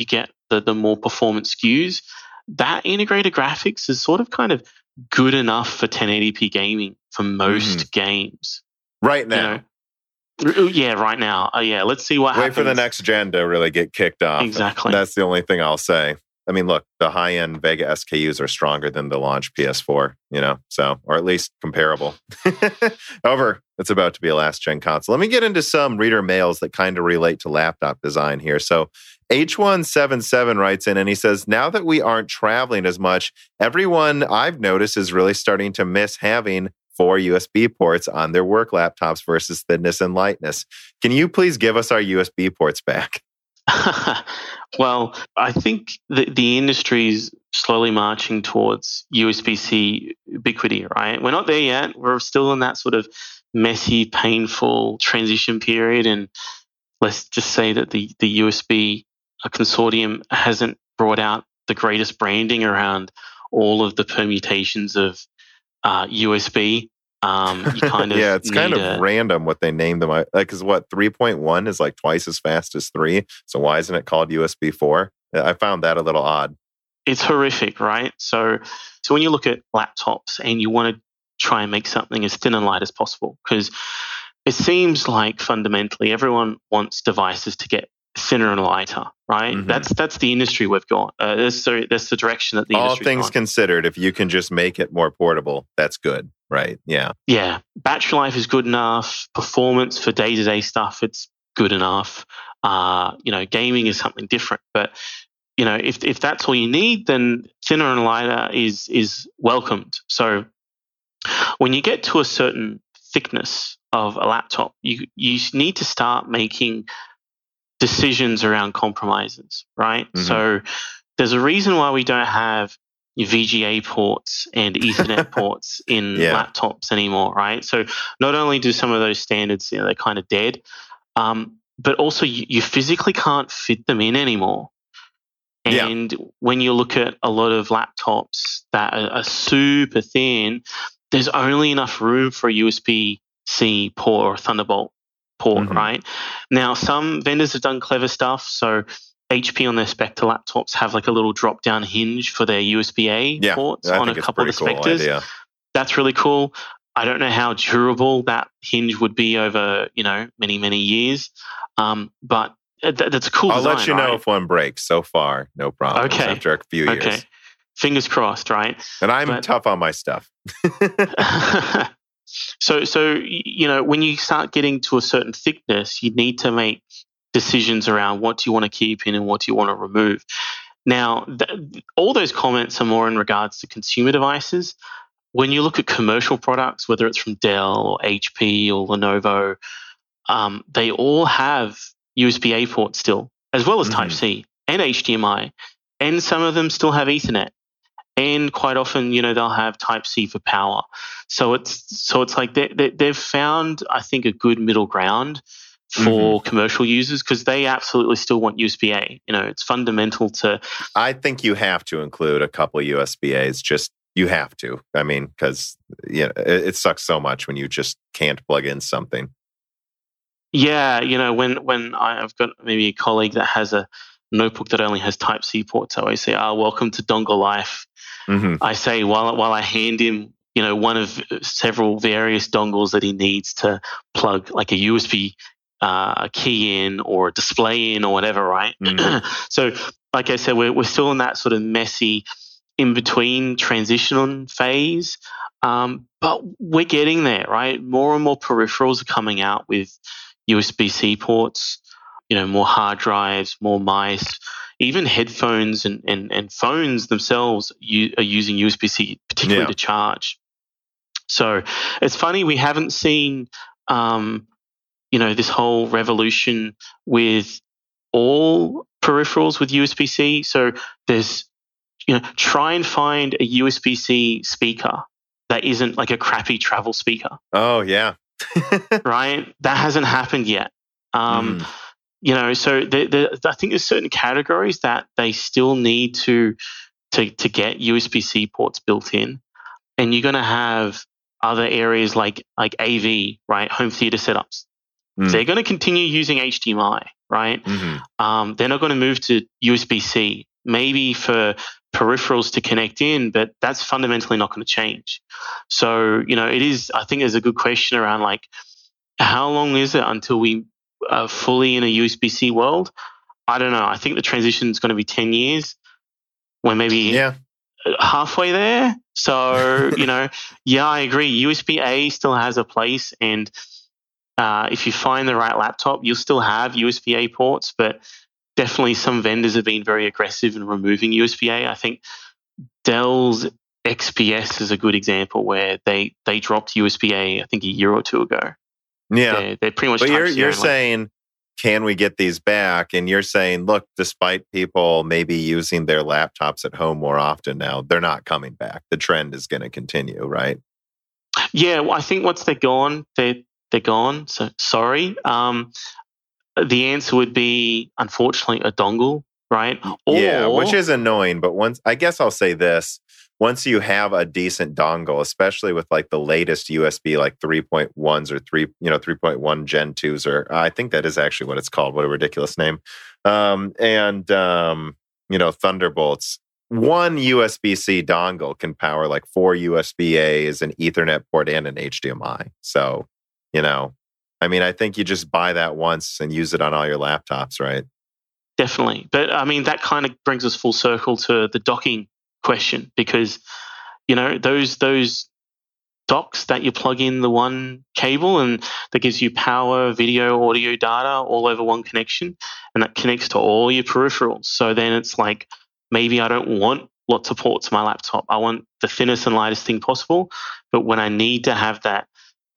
get the more performance SKUs. That integrated graphics is sort of kind of good enough for 1080p gaming for most games right now. Right now. Let's see what happens. Wait for the next gen to really get kicked off. Exactly. That's the only thing I'll say. I mean, look, the high-end Vega SKUs are stronger than the launch PS4, or at least comparable. However, it's about to be a last-gen console. Let me get into some reader mails that kind of relate to laptop design here. So H177 writes in, and he says, now that we aren't traveling as much, everyone I've noticed is really starting to miss having 4 USB ports on their work laptops versus thinness and lightness. Can you please give us our USB ports back? Well, I think the industry is slowly marching towards USB-C ubiquity, right? We're not there yet. We're still in that sort of messy, painful transition period. And let's just say that the USB consortium hasn't brought out the greatest branding around all of the permutations of USB. You kind of yeah, it's kind of random what they named them. Like, because what 3.1 is like twice as fast as 3, so why isn't it called USB 4? I found that a little odd. It's horrific, right? So when you look at laptops and you want to try and make something as thin and light as possible, because it seems like fundamentally everyone wants devices to get thinner and lighter, right? Mm-hmm. That's the industry we've got. That's the direction that the industry. All things considered, if you can just make it more portable, that's good, right? Yeah. Yeah. Battery life is good enough. Performance for day-to-day stuff, it's good enough. Gaming is something different. But, you know, if that's all you need, then thinner and lighter is welcomed. So when you get to a certain thickness of a laptop, you need to start making decisions around compromises, right? Mm-hmm. So there's a reason why we don't have VGA ports and Ethernet ports in laptops anymore, right? So not only do some of those standards, they're kind of dead, but also you physically can't fit them in anymore. And when you look at a lot of laptops that are super thin, there's only enough room for a USB-C port or a Thunderbolt port, mm-hmm. right? Now, some vendors have done clever stuff. So HP on their Spectre laptops have like a little drop-down hinge for their USB-A ports on a couple of the Spectres. Cool idea. That's really cool. I don't know how durable that hinge would be over, many, many years. But that's a cool design, I'll let you know if one breaks. So far, no problem. Okay. After a few years. Okay. Fingers crossed, right? And I'm tough on my stuff. So, when you start getting to a certain thickness, you need to make decisions around what do you want to keep in and what do you want to remove. Now, all those comments are more in regards to consumer devices. When you look at commercial products, whether it's from Dell or HP or Lenovo, they all have USB-A ports still, as well as mm-hmm. Type-C and HDMI. And some of them still have Ethernet. And quite often, they'll have Type-C for power. So it's like they've found, I think, a good middle ground for mm-hmm. commercial users, because they absolutely still want USB-A. It's fundamental to... I think you have to include a couple of USB-As. Just, you have to. I mean, because it sucks so much when you just can't plug in something. Yeah, when I've got maybe a colleague that has a notebook that only has Type-C ports, I always say, welcome to dongle life. Mm-hmm. I say while I hand him, one of several various dongles that he needs to plug like a USB key in or a display in or whatever, right? Mm-hmm. So like I said, we're still in that sort of messy in-between transition phase, but we're getting there, right? More and more peripherals are coming out with USB-C ports, more hard drives, more mice, even headphones and phones themselves are using USB-C, particularly to charge. So it's funny, we haven't seen, this whole revolution with all peripherals with USB-C. So there's, try and find a USB-C speaker that isn't like a crappy travel speaker. Oh, yeah. Right? That hasn't happened yet. So I think there's certain categories that they still need to get USB-C ports built in, and you're going to have other areas like AV, right, home theater setups. Mm. They're going to continue using HDMI, right? Mm-hmm. They're not going to move to USB-C, maybe for peripherals to connect in, but that's fundamentally not going to change. So it is. I think there's a good question around like, how long is it until we fully in a USB-C world? I don't know. I think the transition is going to be 10 years. We're maybe halfway there. So, I agree. USB-A still has a place, and if you find the right laptop, you'll still have USB-A ports, but definitely some vendors have been very aggressive in removing USB-A. I think Dell's XPS is a good example where they dropped USB-A, I think, a year or two ago. Yeah, they pretty much. But you're saying, can we get these back? And you're saying, look, despite people maybe using their laptops at home more often now, they're not coming back. The trend is going to continue, right? Yeah, well, I think once they're gone, they're gone. So sorry. The answer would be, unfortunately, a dongle right? Or, yeah, which is annoying. But once, I guess I'll say this. Once you have a decent dongle, especially with like the latest USB, like 3.1s or 3.1 Gen 2s, or I think that is actually what it's called. What a ridiculous name. Thunderbolts. One USB-C dongle can power like 4 USB-A's, an Ethernet port, and an HDMI. So, you know, I mean, I think you just buy that once and use it on all your laptops, right? Definitely. But I mean, that kind of brings us full circle to the docking question, because, you know, those docks that you plug in the one cable and that gives you power, video, audio, data all over one connection, and that connects to all your peripherals. So then it's like, maybe I don't want lots of ports on my laptop. I want the thinnest and lightest thing possible. But when I need to have that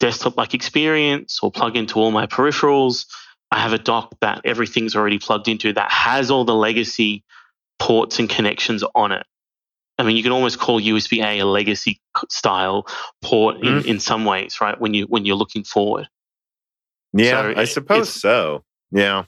desktop-like experience or plug into all my peripherals, I have a dock that everything's already plugged into that has all the legacy ports and connections on it. I mean, you can almost call USB-A a legacy style port in some ways, right? When you're looking forward. Yeah, so I suppose so. Yeah.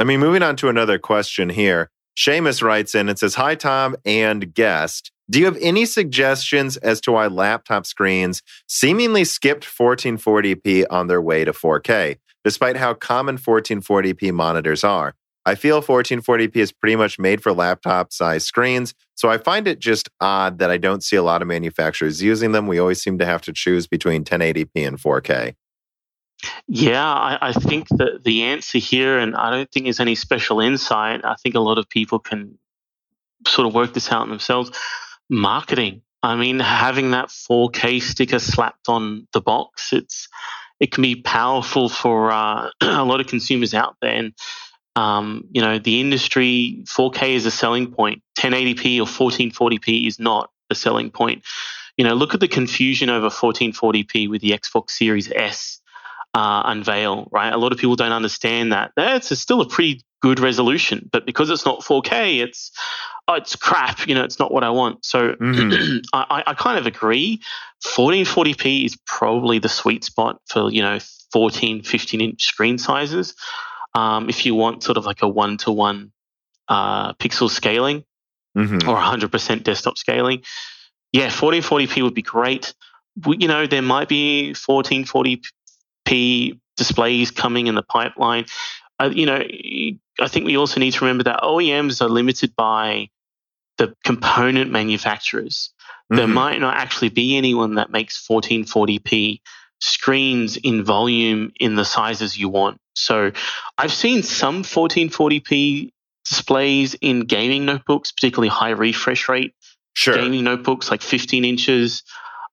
I mean, moving on to another question here. Seamus writes in and says, "Hi, Tom and guest. Do you have any suggestions as to why laptop screens seemingly skipped 1440p on their way to 4K, despite how common 1440p monitors are? I feel 1440p is pretty much made for laptop-sized screens, so I find it just odd that I don't see a lot of manufacturers using them. We always seem to have to choose between 1080p and 4K. Yeah, I think that the answer here, and I don't think there's any special insight. I think a lot of people can sort of work this out themselves. Marketing. I mean, having that 4K sticker slapped on the box, it can be powerful for a lot of consumers out there. And, you know, the industry, 4K is a selling point. 1080p or 1440p is not a selling point. You know, look at the confusion over 1440p with the Xbox Series S unveil, right? A lot of people don't understand that. That's still a pretty good resolution, but because it's not 4K, it's crap. You know, it's not what I want. So I kind of agree. 1440p is probably the sweet spot for, you know, 14, 15-inch screen sizes. If you want sort of like a 1-to-1 pixel scaling or 100% desktop scaling, yeah, 1440p would be great. You know, there might be 1440p displays coming in the pipeline. You know, I think we also need to remember that OEMs are limited by the component manufacturers. There might not actually be anyone that makes 1440p screens in volume in the sizes you want. So I've seen some 1440p displays in gaming notebooks, particularly high refresh rate gaming notebooks, like 15 inches.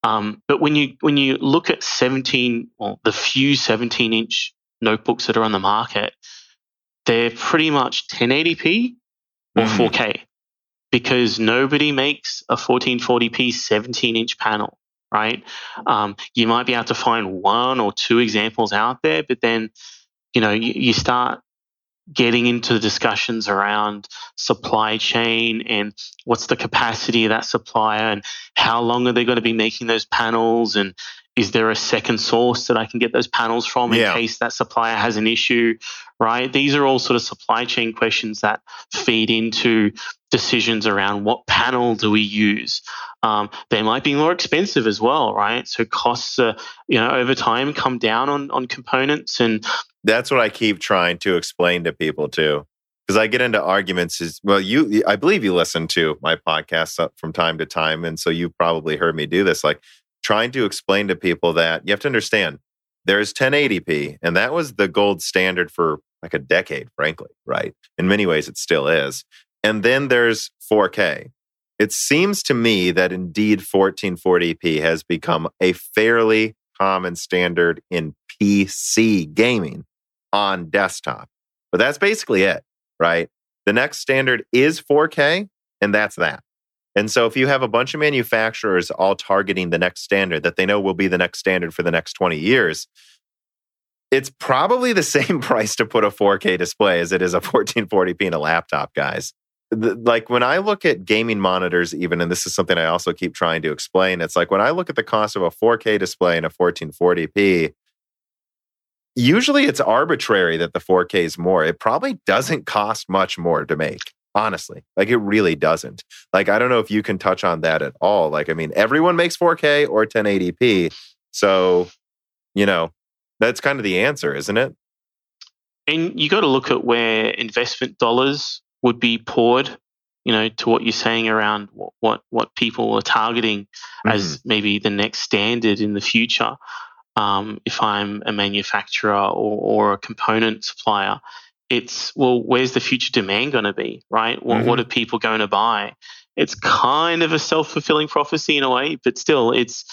But when you look at 17, well, the few 17-inch notebooks that are on the market, they're pretty much 1080p or 4K, because nobody makes a 1440p 17-inch panel, right? You might be able to find 1 or 2 examples out there, but then, you know, you start getting into the discussions around supply chain and what's the capacity of that supplier and how long are they going to be making those panels, and is there a second source that I can get those panels from in case that supplier has an issue, right? These are all sort of supply chain questions that feed into decisions around what panel do we use. They might be more expensive as well, right? So costs, you know, over time come down on components. And that's what I keep trying to explain to people too, because I get into arguments. I believe you listen to my podcasts from time to time, and so you probably heard me do this, like trying to explain to people that you have to understand there is 1080p, and that was the gold standard for like a decade, frankly, right? In many ways, it still is. And then there's 4K. It seems to me that indeed 1440p has become a fairly common standard in PC gaming on desktop. But that's basically it, right? The next standard is 4K, and that's that. And so if you have a bunch of manufacturers all targeting the next standard that they know will be the next standard for the next 20 years, it's probably the same price to put a 4K display as it is a 1440p in a laptop, guys. Like when I look at gaming monitors even, and this is something I also keep trying to explain, it's like when I look at the cost of a 4K display and a 1440p, usually it's arbitrary that the 4K is more. It probably doesn't cost much more to make, honestly. Like, it really doesn't. Like, I don't know if you can touch on that at all. Like, I mean, everyone makes 4K or 1080p. So, you know, that's kind of the answer, isn't it? And you got to look at where investment dollars would be poured, you know, to what you're saying around what people are targeting as maybe the next standard in the future. If I'm a manufacturer or a component supplier, it's, well, where's the future demand going to be, right? Well, what are people going to buy? It's kind of a self-fulfilling prophecy in a way, but still it's,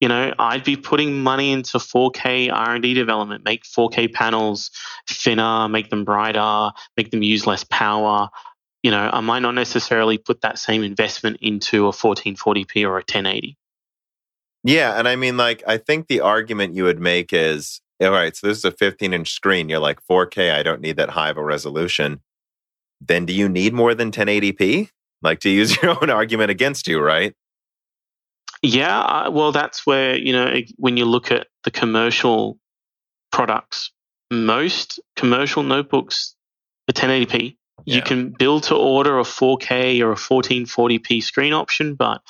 you know, I'd be putting money into 4K R&D development, make 4K panels thinner, make them brighter, make them use less power. You know, I might not necessarily put that same investment into a 1440p or a 1080. Yeah, and I mean, like, I think the argument you would make is, all right, so this is a 15-inch screen. You're like, 4K, I don't need that high of a resolution. Then do you need more than 1080p? Like, to use your own argument against you, right? Yeah, well, that's where, you know, when you look at the commercial products, most commercial notebooks are 1080p. Yeah. You can build to order a 4K or a 1440p screen option, but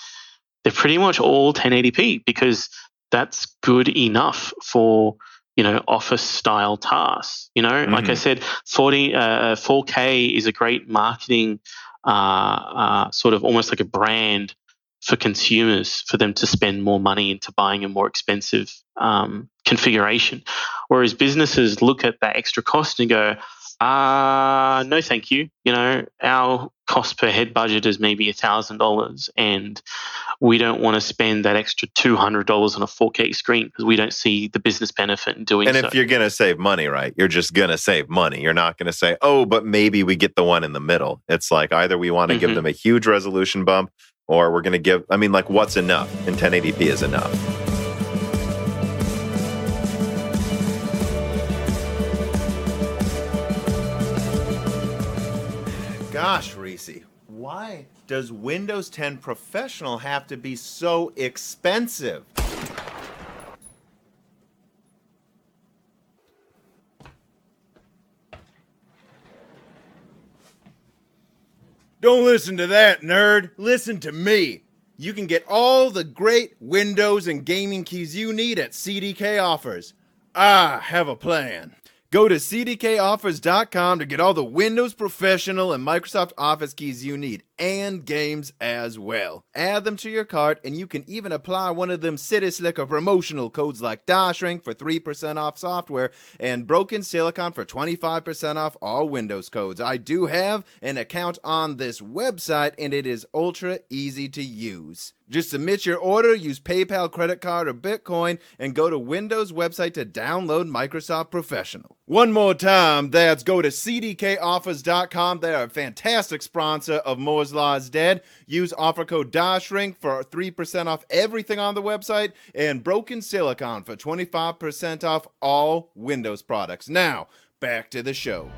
they're pretty much all 1080p because that's good enough for, you know, office-style tasks. You know, like I said, 4K is a great marketing sort of almost like a brand for consumers, for them to spend more money into buying a more expensive configuration. Whereas businesses look at that extra cost and go, no, thank you. You know, our cost per head budget is maybe $1,000 and we don't want to spend that extra $200 on a 4K screen because we don't see the business benefit in doing so. And if you're going to save money, right, you're just going to save money. You're not going to say, oh, but maybe we get the one in the middle. It's like either we want to give them a huge resolution bump or we're going to give, I mean, like, what's enough? And 1080p is enough. Gosh, Reese, why does Windows 10 Professional have to be so expensive? Don't listen to that, nerd. Listen to me. You can get all the great Windows and gaming keys you need at CDK Offers. I have a plan. Go to CDKOffers.com to get all the Windows Professional and Microsoft Office keys you need, and games as well. Add them to your cart, and you can even apply one of them City Slicker promotional codes like DieShrink for 3% off software and Broken Silicon for 25% off all Windows codes. I do have an account on this website, and it is ultra easy to use. Just submit your order, use PayPal, credit card, or Bitcoin, and go to Windows website to download Microsoft Professional. One more time, that's go to CDKOffers.com. They are a fantastic sponsor of Moore's Law is Dead. Use offer code DieShrink for 3% off everything on the website and Broken Silicon for 25% off all Windows products. Now, back to the show.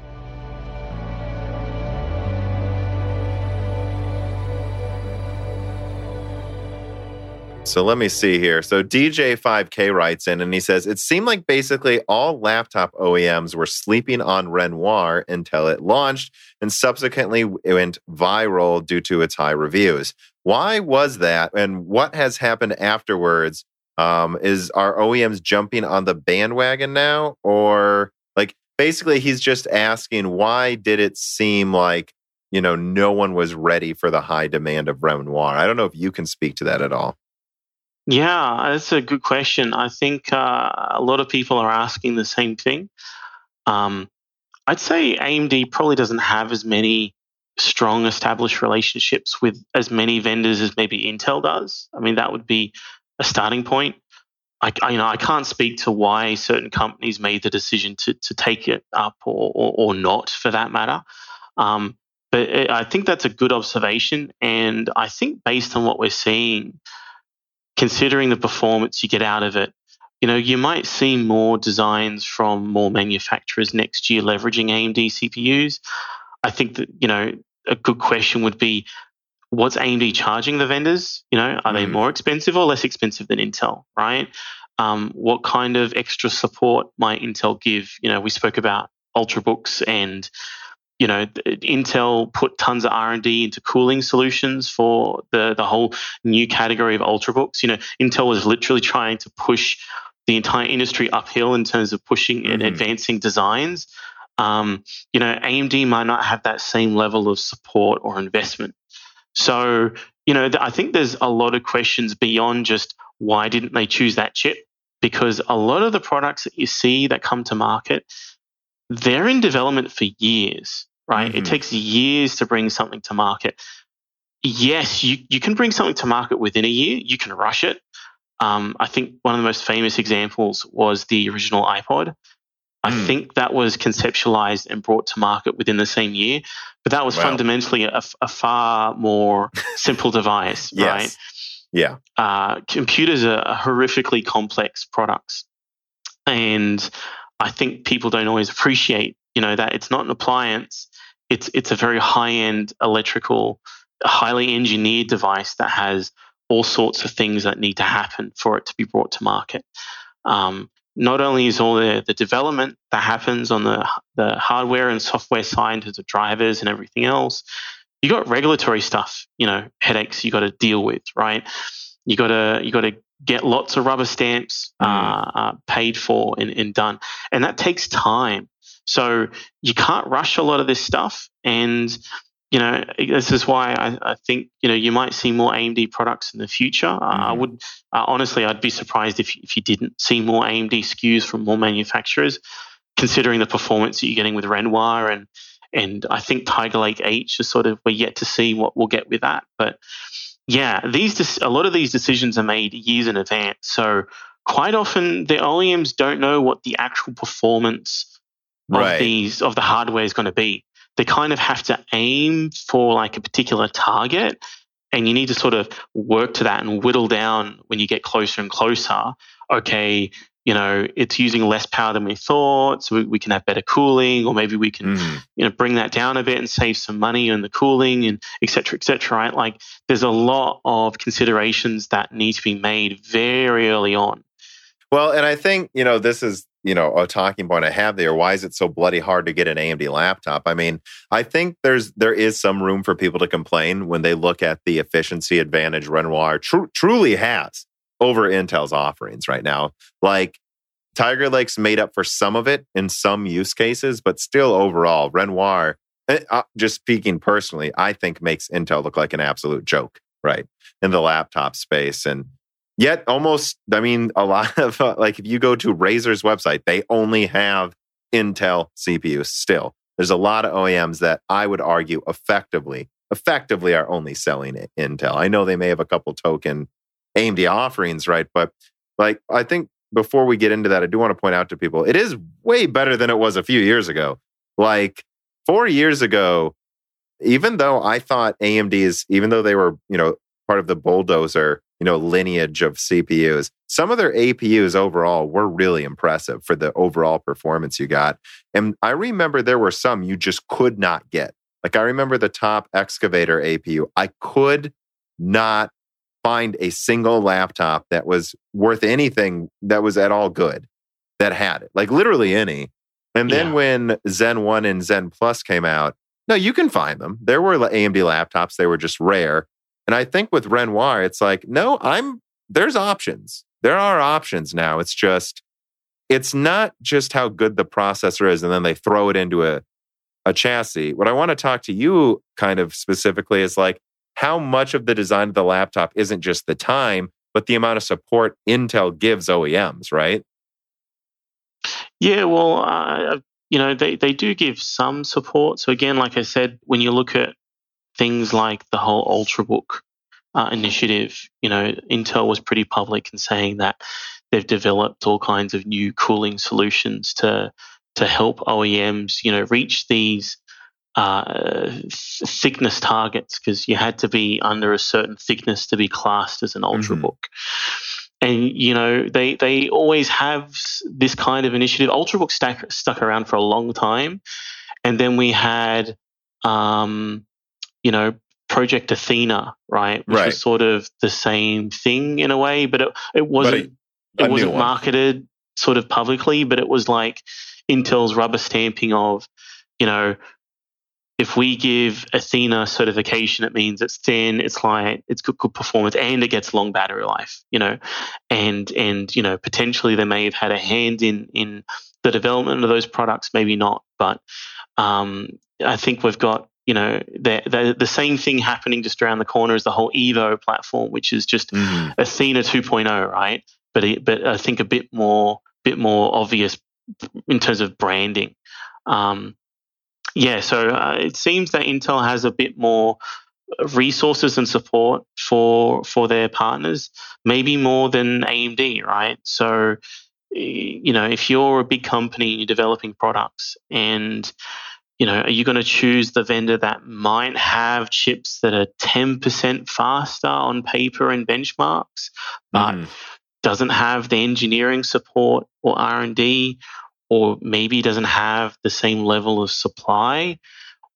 So let me see here. So DJ5K writes in and he says, it seemed like basically all laptop OEMs were sleeping on Renoir until it launched and subsequently it went viral due to its high reviews. Why was that? And what has happened afterwards? Are OEMs jumping on the bandwagon now? Or like basically he's just asking, why did it seem like, you know, no one was ready for the high demand of Renoir? I don't know if you can speak to that at all. Yeah, that's a good question. I think a lot of people are asking the same thing. I'd say AMD probably doesn't have as many strong established relationships with as many vendors as maybe Intel does. I mean, that would be a starting point. I can't speak to why certain companies made the decision to take it up or not, for that matter. But I think that's a good observation. And I think based on what we're seeing, considering the performance you get out of it, you know, you might see more designs from more manufacturers next year leveraging AMD CPUs. I think that, you know, a good question would be, what's AMD charging the vendors? You know, are they more expensive or less expensive than Intel, right? what kind of extra support might Intel give? You know, we spoke about Ultrabooks and, you know, Intel put tons of R&D into cooling solutions for the whole new category of Ultrabooks. You know, Intel was literally trying to push the entire industry uphill in terms of pushing and advancing designs. You know, AMD might not have that same level of support or investment. So, you know, I think there's a lot of questions beyond just why didn't they choose that chip? Because a lot of the products that you see that come to market, they're in development for years, right? It takes years to bring something to market. Yes, you can bring something to market within a year. You can rush it. I think one of the most famous examples was the original iPod. I think that was conceptualized and brought to market within the same year, but that was fundamentally a far more simple device, right? Yeah. Computers are horrifically complex products, and I think people don't always appreciate, you know, that it's not an appliance. It's a very high-end electrical, highly engineered device that has all sorts of things that need to happen for it to be brought to market. Not only is all the development that happens on the hardware and software side in terms of drivers and everything else, you got regulatory stuff, you know, headaches you got to deal with, right? You got to get lots of rubber stamps paid for and done, and that takes time. So you can't rush a lot of this stuff, and you know, this is why I think, you know, you might see more AMD products in the future. I would honestly, I'd be surprised if you didn't see more AMD SKUs from more manufacturers, considering the performance that you're getting with Renoir and I think Tiger Lake H is sort of, we're yet to see what we'll get with that. But yeah, a lot of these decisions are made years in advance. So quite often the OEMs don't know what the actual performance of the hardware is going to be. They kind of have to aim for like a particular target, and you need to sort of work to that and whittle down when you get closer and closer. Okay, you know, it's using less power than we thought, so we can have better cooling, or maybe we can, you know, bring that down a bit and save some money on the cooling and et cetera, right? Like there's a lot of considerations that need to be made very early on. Well, and I think, you know, this is, you know, a talking point I have there. Why is it so bloody hard to get an AMD laptop? I mean, I think there is some room for people to complain when they look at the efficiency advantage Renoir truly has over Intel's offerings right now. Like Tiger Lake's made up for some of it in some use cases, but still overall, Renoir, just speaking personally, I think makes Intel look like an absolute joke, right? In the laptop space. And yet almost, I mean, a lot of, like if you go to Razer's website, they only have Intel CPUs still. There's a lot of OEMs that I would argue effectively are only selling Intel. I know they may have a couple token AMD offerings, right? But like, I think before we get into that, I do want to point out to people, it is way better than it was a few years ago. Like 4 years ago, even though I thought AMD's, even though they were, you know, part of the bulldozer, you know, lineage of CPUs, some of their APUs overall were really impressive for the overall performance you got. And I remember there were some you just could not get. Like I remember the top excavator APU. I could not find a single laptop that was worth anything that was at all good that had it. Like literally any. And then when Zen 1 and Zen Plus came out, no, you can find them. There were AMD laptops. They were just rare. And I think with Renoir, it's like, no, there's options. There are options now. It's just, it's not just how good the processor is, and then they throw it into a chassis. What I want to talk to you kind of specifically is like, how much of the design of the laptop isn't just the time, but the amount of support Intel gives OEMs, right? Yeah, well, you know, they do give some support. So again, like I said, when you look at things like the whole Ultrabook initiative, you know, Intel was pretty public in saying that they've developed all kinds of new cooling solutions to help OEMs, you know, reach these thickness targets, because you had to be under a certain thickness to be classed as an Ultrabook. And, you know, they always have this kind of initiative. Ultrabook stuck around for a long time. And then we had... you know, Project Athena, right? Which was sort of the same thing in a way, but it wasn't It wasn't marketed sort of publicly, but it was like Intel's rubber stamping of, you know, if we give Athena certification, it means it's thin, it's light, it's good performance, and it gets long battery life, you know. And you know, potentially they may have had a hand in the development of those products, maybe not. But I think we've got, you know, the same thing happening just around the corner as the whole Evo platform, which is just Athena 2.0, right? But I think a bit more obvious in terms of branding. So it seems that Intel has a bit more resources and support for their partners, maybe more than AMD, right? So, you know, if you're a big company and you're developing products and, you know, are you going to choose the vendor that might have chips that are 10% faster on paper and benchmarks, but doesn't have the engineering support or R&D, or maybe doesn't have the same level of supply?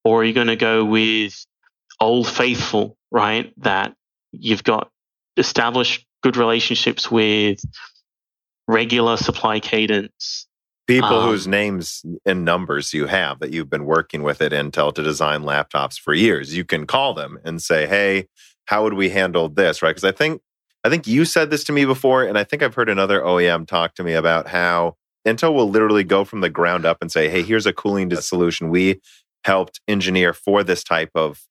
Or are you going to go with Old Faithful, right, that you've got established good relationships with, regular supply cadence? People whose names and numbers you have, that you've been working with at Intel to design laptops for years. You can call them and say, hey, how would we handle this, right? Because I think you said this to me before, and I think I've heard another OEM talk to me about how Intel will literally go from the ground up and say, hey, here's a cooling solution we helped engineer for this type of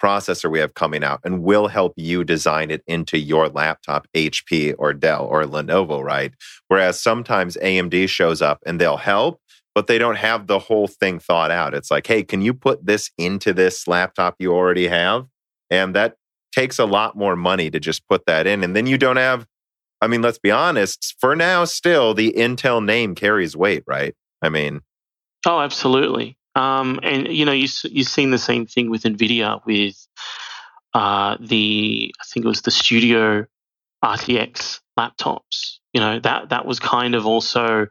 processor we have coming out, and we'll help you design it into your laptop, HP or Dell or Lenovo, right? Whereas sometimes AMD shows up and they'll help, but they don't have the whole thing thought out. It's like, hey, can you put this into this laptop you already have? And that takes a lot more money to just put that in. And then you don't have, I mean, let's be honest, for now, still, the Intel name carries weight, right? I mean... Oh, absolutely. And, you know, you've seen the same thing with NVIDIA with I think it was the Studio RTX laptops. You know, that was kind of also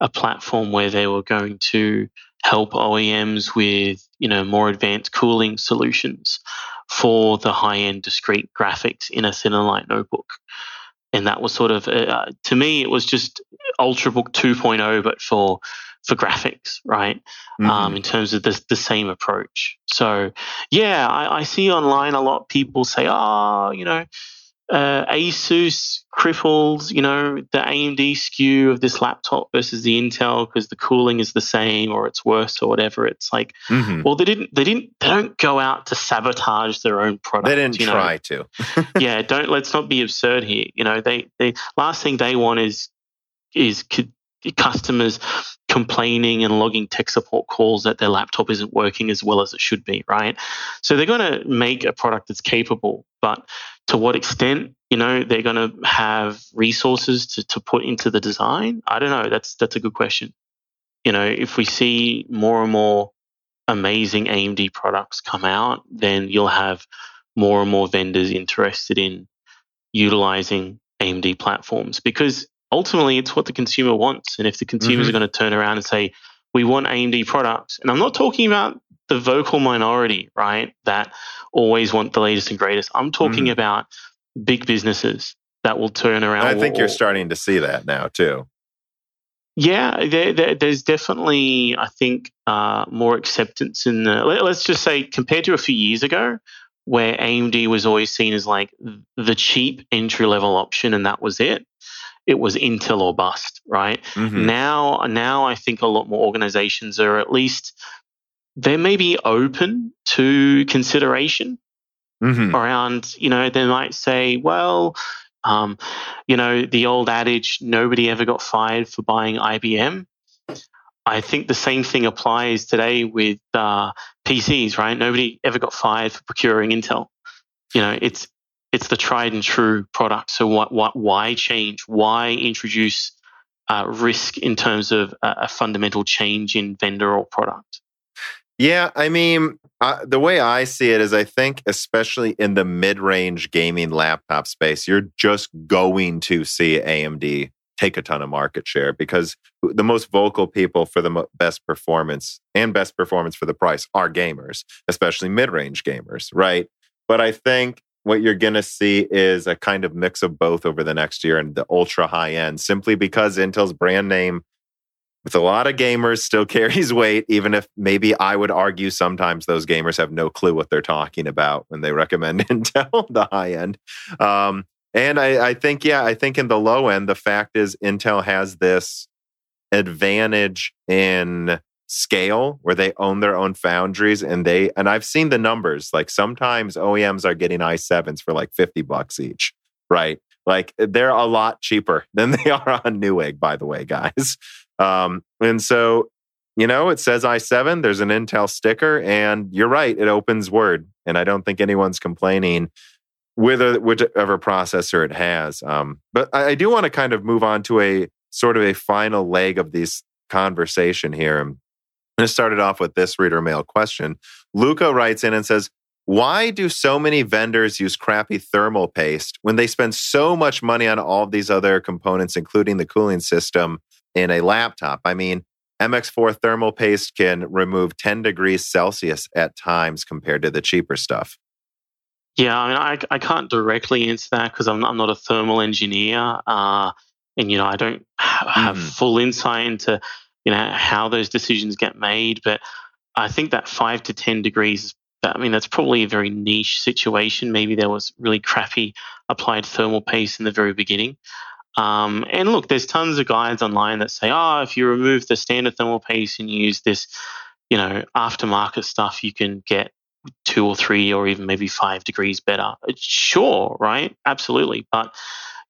a platform where they were going to help OEMs with, you know, more advanced cooling solutions for the high-end discrete graphics in a thin and light notebook. And that was sort of, to me, it was just Ultrabook 2.0, but for graphics, right? In terms of the same approach. So, yeah, I see online a lot of people say, Asus cripples, you know, the AMD SKU of this laptop versus the Intel because the cooling is the same or it's worse or whatever. It's like, well, they don't go out to sabotage their own product. They didn't try to. Yeah, let's not be absurd here. You know, they last thing they want is customers complaining and logging tech support calls that their laptop isn't working as well as it should be, right? So they're going to make a product that's capable, but to what extent, you know, they're going to have resources to put into the design? I don't know. That's a good question. You know, if we see more and more amazing AMD products come out, then you'll have more and more vendors interested in utilizing AMD platforms, because ultimately, it's what the consumer wants. And if the consumers are going to turn around and say, we want AMD products, and I'm not talking about the vocal minority, right, that always want the latest and greatest. I'm talking about big businesses that will turn around. And I think you're starting to see that now too. Yeah, there's definitely, I think, more acceptance in the, let's just say, compared to a few years ago, where AMD was always seen as like the cheap entry-level option and that was it. It was Intel or bust, right? Now I think a lot more organizations are at least, they may be open to consideration around, you know, they might say, well, you know, the old adage, nobody ever got fired for buying IBM. I think the same thing applies today with PCs, right? Nobody ever got fired for procuring Intel. You know, it's the tried and true product. So why change? Why introduce risk in terms of a fundamental change in vendor or product? Yeah, I mean, the way I see it is I think especially in the mid-range gaming laptop space, you're just going to see AMD take a ton of market share because the most vocal people for the best performance for the price are gamers, especially mid-range gamers, right? But I think what you're going to see is a kind of mix of both over the next year and the ultra high end, simply because Intel's brand name with a lot of gamers still carries weight, even if maybe I would argue sometimes those gamers have no clue what they're talking about when they recommend Intel, the high end. And I think in the low end, the fact is Intel has this advantage in scale where they own their own foundries, and I've seen the numbers, like sometimes OEMs are getting i7s for like $50 each, right? Like they're a lot cheaper than they are on Newegg, by the way, guys. And so, you know, it says i7, there's an Intel sticker, and you're right, it opens Word, and I don't think anyone's complaining with whichever processor it has. But I do want to kind of move on to a sort of a final leg of this conversation here. And it started off with this reader mail question. Luca writes in and says, why do so many vendors use crappy thermal paste when they spend so much money on all of these other components, including the cooling system in a laptop? I mean, MX4 thermal paste can remove 10 degrees Celsius at times compared to the cheaper stuff. Yeah, I mean, I can't directly answer that because I'm not a thermal engineer. And, you know, I don't have full insight into, you know, how those decisions get made. But I think that 5 to 10 degrees, I mean, that's probably a very niche situation. Maybe there was really crappy applied thermal paste in the very beginning. And look, there's tons of guides online that say, if you remove the standard thermal paste and you use this, you know, aftermarket stuff, you can get 2 or 3 or even maybe 5 degrees better. Sure, right? Absolutely. But,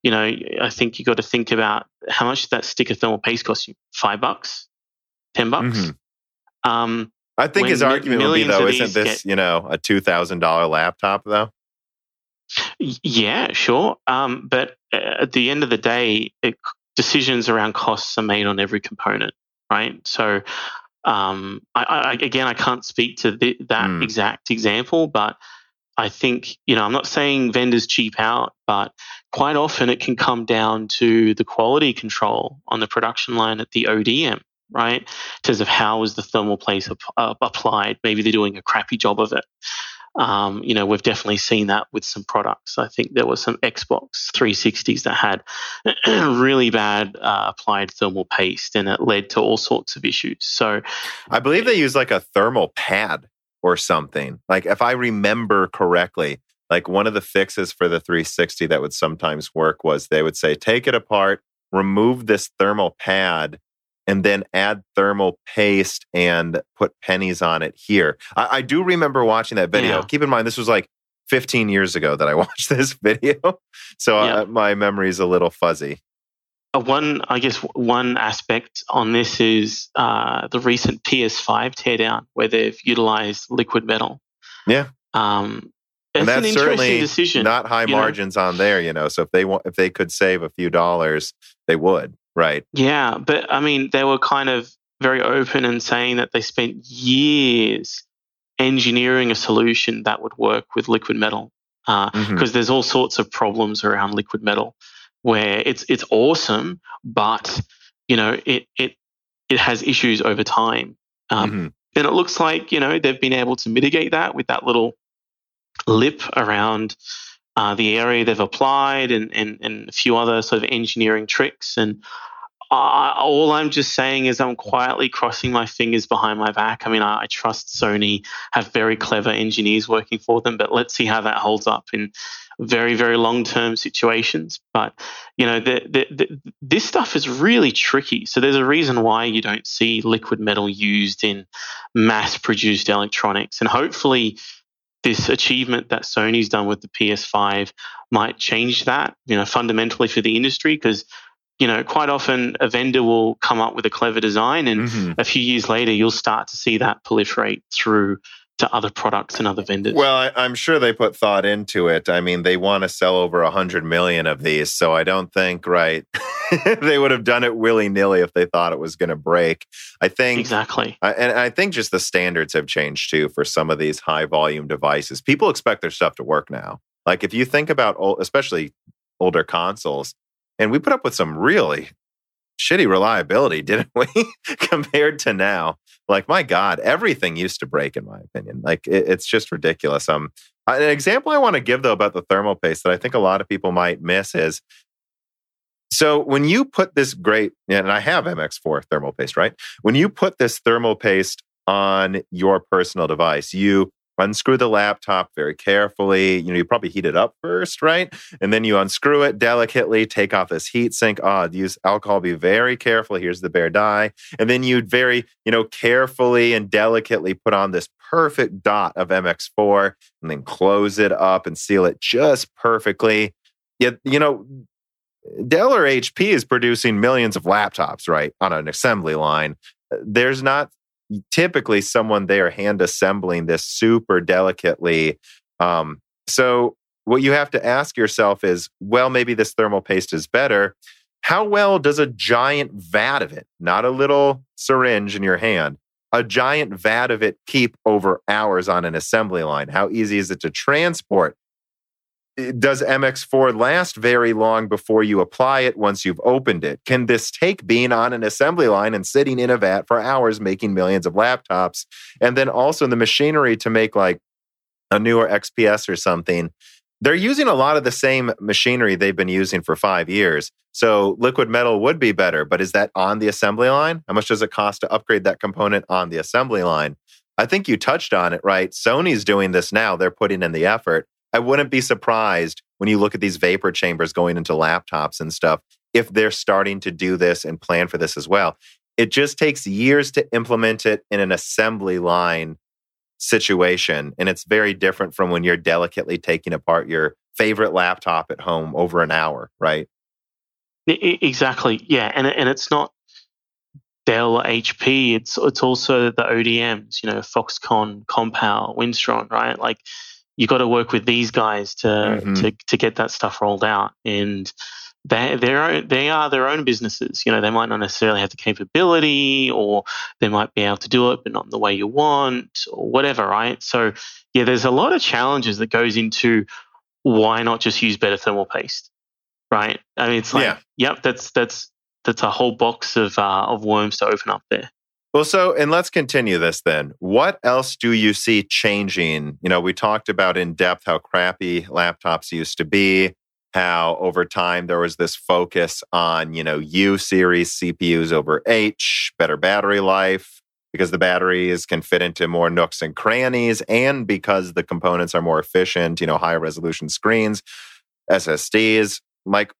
you know, I think you got to think about how much that stick of thermal paste costs you. $5? $10? Mm-hmm. I think his argument would be, though, isn't this, you know, a $2,000 laptop, though? Yeah, sure. But at the end of the day, decisions around costs are made on every component, right? So, I can't speak to that exact example, but I think, you know, I'm not saying vendors cheap out, but quite often it can come down to the quality control on the production line at the ODM, right? In terms of how is the thermal paste applied. Maybe they're doing a crappy job of it. You know, we've definitely seen that with some products. I think there were some Xbox 360s that had really bad applied thermal paste, and it led to all sorts of issues. So I believe they use like a thermal pad or something. Like if I remember correctly, like one of the fixes for the 360 that would sometimes work was they would say, take it apart, remove this thermal pad, and then add thermal paste and put pennies on it here. I do remember watching that video. Yeah. Keep in mind, this was like 15 years ago that I watched this video. So yeah. My memory's a little fuzzy. One aspect on this is the recent PS5 teardown where they've utilized liquid metal. Yeah. And that's an certainly decision. Not high margins on there, you know. So if they could save a few dollars, they would. Right. Yeah. But I mean, they were kind of very open in saying that they spent years engineering a solution that would work with liquid metal because there's all sorts of problems around liquid metal where it's awesome, but, you know, it has issues over time. And it looks like, you know, they've been able to mitigate that with that little lip around the area they've applied and a few other sort of engineering tricks. And all I'm just saying is I'm quietly crossing my fingers behind my back. I mean, I trust Sony have very clever engineers working for them, but let's see how that holds up in very, very long-term situations. But, you know, this stuff is really tricky. So there's a reason why you don't see liquid metal used in mass-produced electronics. And hopefully this achievement that Sony's done with the PS5 might change that, you know, fundamentally for the industry, because, you know, quite often a vendor will come up with a clever design and a few years later you'll start to see that proliferate through to other products and other vendors. Well, I'm sure they put thought into it. I mean, they want to sell over 100 million of these, so I don't think, right, they would have done it willy-nilly if they thought it was going to break. I think exactly. And I think just the standards have changed too for some of these high-volume devices. People expect their stuff to work now. Like if you think about especially older consoles, and we put up with some really shitty reliability, didn't we? Compared to now. Like, my God, everything used to break, in my opinion. Like, it's just ridiculous. An example I want to give, though, about the thermal paste that I think a lot of people might miss is, so when you put this great, and I have MX4 thermal paste, right? When you put this thermal paste on your personal device, you unscrew the laptop very carefully. You know, you probably heat it up first, right? And then you unscrew it delicately, take off this heat sink. Use alcohol, be very careful. Here's the bare dye. And then you'd very, carefully and delicately put on this perfect dot of MX4 and then close it up and seal it just perfectly. Yet, Dell or HP is producing millions of laptops, right? On an assembly line. There's not typically someone there hand assembling this super delicately. So what you have to ask yourself is, well, maybe this thermal paste is better. How well does a giant vat of it, not a little syringe in your hand, a giant vat of it keep over hours on an assembly line? How easy is it to transport? Does MX4 last very long before you apply it once you've opened it? Can this take being on an assembly line and sitting in a vat for hours making millions of laptops? And then also the machinery to make like a newer XPS or something, they're using a lot of the same machinery they've been using for 5 years. So liquid metal would be better, but is that on the assembly line? How much does it cost to upgrade that component on the assembly line? I think you touched on it, right? Sony's doing this now. They're putting in the effort. I wouldn't be surprised when you look at these vapor chambers going into laptops and stuff, if they're starting to do this and plan for this as well. It just takes years to implement it in an assembly line situation. And it's very different from when you're delicately taking apart your favorite laptop at home over an hour, right? Exactly. Yeah. And it's not Dell, HP. It's also the ODMs, Foxconn, Compal, Winstron, right? Like, you got to work with these guys to get that stuff rolled out, and they are their own businesses. They might not necessarily have the capability, or they might be able to do it, but not in the way you want, or whatever, right? So, yeah, there's a lot of challenges that goes into why not just use better thermal paste, right? I mean, it's like, Yep, that's a whole box of worms to open up there. Well, and let's continue this then. What else do you see changing? We talked about in depth how crappy laptops used to be, how over time there was this focus on, U-series CPUs over H, better battery life, because the batteries can fit into more nooks and crannies, and because the components are more efficient, higher resolution screens, SSDs, like,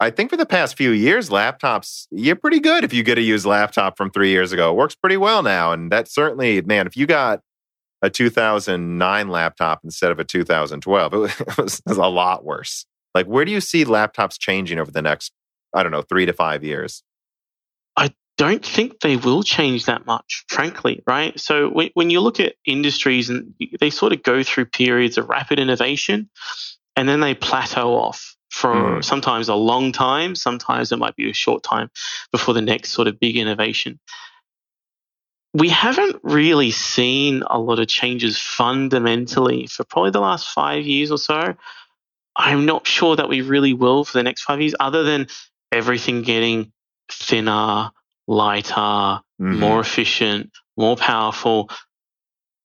I think for the past few years, laptops, you're pretty good if you get a used laptop from 3 years ago. It works pretty well now. And that certainly, man, if you got a 2009 laptop instead of a 2012, it was a lot worse. Like, where do you see laptops changing over the next, 3 to 5 years? I don't think they will change that much, frankly, right? So when you look at industries, and they sort of go through periods of rapid innovation, and then they plateau off for sometimes a long time, sometimes it might be a short time before the next sort of big innovation. We haven't really seen a lot of changes fundamentally for probably the last 5 years or so. I'm not sure that we really will for the next 5 years, other than everything getting thinner, lighter, more efficient, more powerful.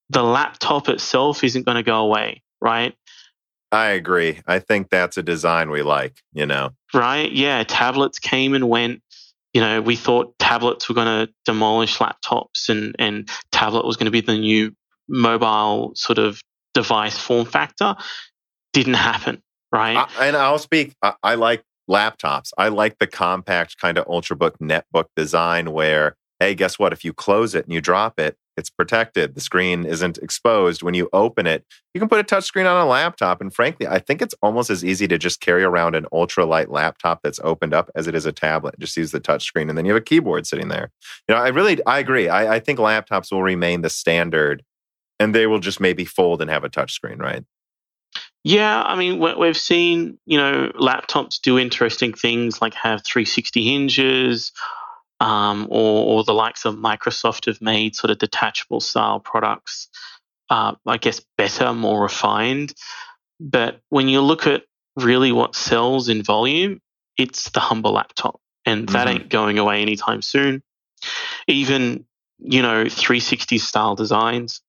The laptop itself isn't going to go away, right? I agree. I think that's a design we like, Right? Yeah. Tablets came and went. We thought tablets were going to demolish laptops, and tablet was going to be the new mobile sort of device form factor. Didn't happen, right? I like laptops. I like the compact kind of Ultrabook netbook design where, hey, guess what? If you close it and you drop it, it's protected. The screen isn't exposed. When you open it, you can put a touchscreen on a laptop. And frankly, I think it's almost as easy to just carry around an ultralight laptop that's opened up as it is a tablet. Just use the touchscreen, and then you have a keyboard sitting there. I agree. I think laptops will remain the standard, and they will just maybe fold and have a touchscreen, right? Yeah, I mean, we've seen, laptops do interesting things like have 360 hinges, or the likes of Microsoft have made sort of detachable style products, I guess better, more refined. But when you look at really what sells in volume, it's the humble laptop. and that ain't going away anytime soon. Even, you know, 360 style designs,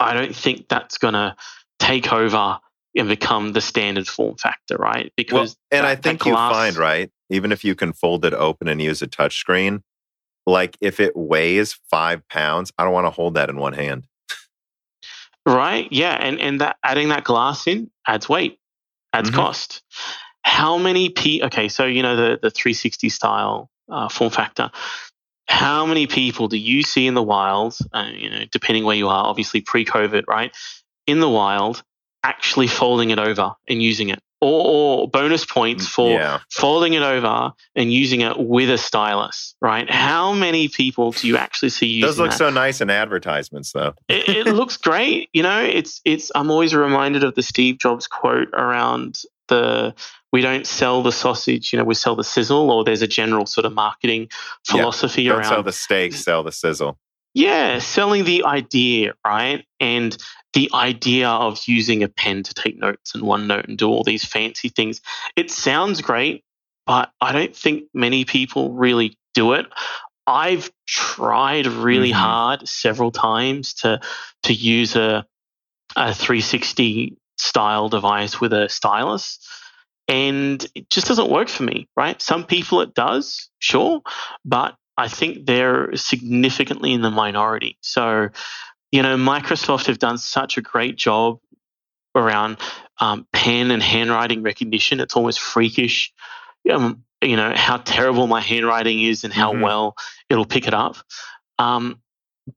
I don't think that's going to take over and become the standard form factor, right? Because I think you find, right, even if you can fold it open and use a touchscreen, like if it weighs 5 pounds, I don't want to hold that in one hand. Right? Yeah. And that adding that glass in adds weight, adds cost. How many okay, so you know the 360 style form factor. How many people do you see in the wild, you know, depending where you are, obviously pre-COVID, right? In the wild, actually folding it over and using it, or bonus points for folding it over and using it with a stylus, right? How many people do you actually see using that? Those look so nice in advertisements, though. It looks great. You know, it's. I'm always reminded of the Steve Jobs quote around we don't sell the sausage, you know, we sell the sizzle, or there's a general sort of marketing philosophy around. Don't sell the steak, sell the sizzle. Yeah, selling the idea, right? And the idea of using a pen to take notes and OneNote and do all these fancy things. It sounds great, but I don't think many people really do it. I've tried really hard several times to use a 360 style device with a stylus, and it just doesn't work for me, right? Some people it does, sure, but I think they're significantly in the minority. So, you know, Microsoft have done such a great job around pen and handwriting recognition. It's almost freakish, you know, how terrible my handwriting is and how well it'll pick it up.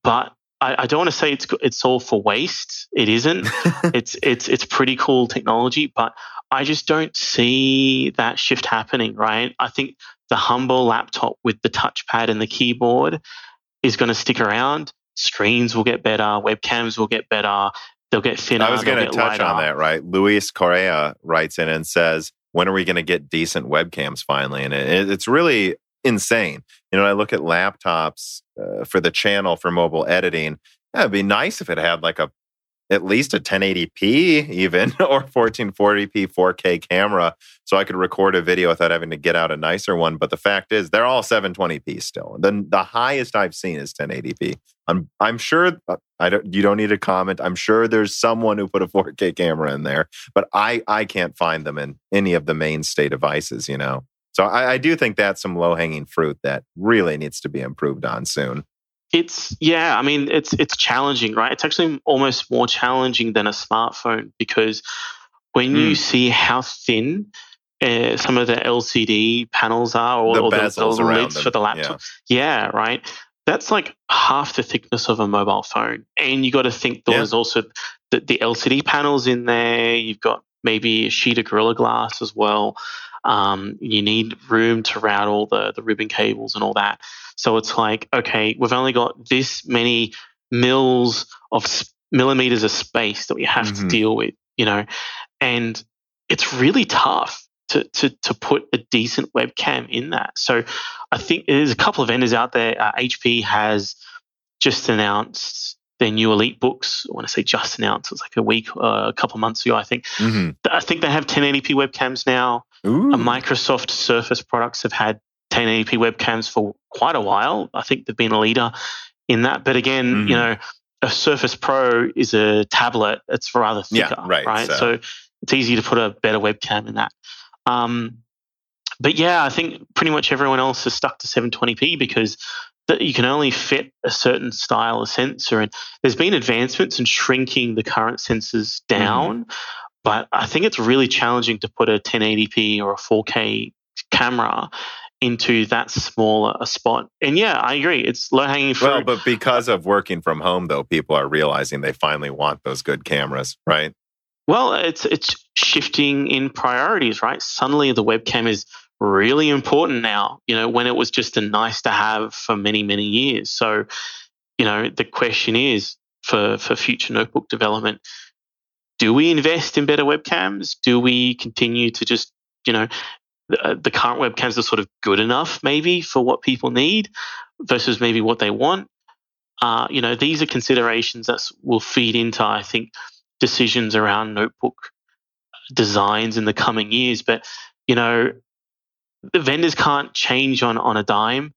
But I don't want to say it's all for waste. It isn't. It's pretty cool technology, but I just don't see that shift happening, right? I think the humble laptop with the touchpad and the keyboard is going to stick around. Screens will get better. Webcams will get better. They'll get thinner. I was going to touch on that, right? Luis Correa writes in and says, when are we going to get decent webcams finally? And it's really insane. You know, I look at laptops for the channel for mobile editing. It'd be nice if it had like at least a 1080p even, or 1440p 4K camera, so I could record a video without having to get out a nicer one. But the fact is, they're all 720p still. The highest I've seen is 1080p. I'm sure you don't need to comment. I'm sure there's someone who put a 4K camera in there, but I can't find them in any of the mainstay devices, you know. So I do think that's some low-hanging fruit that really needs to be improved on soon. I mean, it's challenging, right? It's actually almost more challenging than a smartphone, because when you see how thin some of the LCD panels are, or the lids for the laptop. Yeah, right? That's like half the thickness of a mobile phone. And you got to think there's also the LCD panels in there. You've got maybe a sheet of Gorilla Glass as well. You need room to route all the ribbon cables and all that. So it's like, okay, we've only got this many millimeters of space that we have to deal with, you know. And it's really tough to put a decent webcam in that. So I think there's a couple of vendors out there. HP has just announced their new EliteBooks. I want to say just announced. It's like a couple of months ago, I think. I think they have 1080p webcams now. Microsoft Surface products have had 1080p webcams for quite a while. I think they've been a leader in that. But again, you know, a Surface Pro is a tablet. It's rather thicker, right? So it's easy to put a better webcam in that. But yeah, I think pretty much everyone else is stuck to 720p because you can only fit a certain style of sensor. And there's been advancements in shrinking the current sensors down. But I think it's really challenging to put a 1080p or a 4K camera into that smaller a spot. And yeah, I agree. It's low-hanging fruit. Well, but because of working from home, though, people are realizing they finally want those good cameras, right? Well, it's shifting in priorities, right? Suddenly the webcam is really important now, you know, when it was just a nice to have for many, many years. So, you know, the question is for future notebook development, do we invest in better webcams? Do we continue to just, you know, the current webcams are sort of good enough maybe for what people need versus maybe what they want? You know, these are considerations that will feed into, I think, decisions around notebook designs in the coming years. But, you know, the vendors can't change on a dime.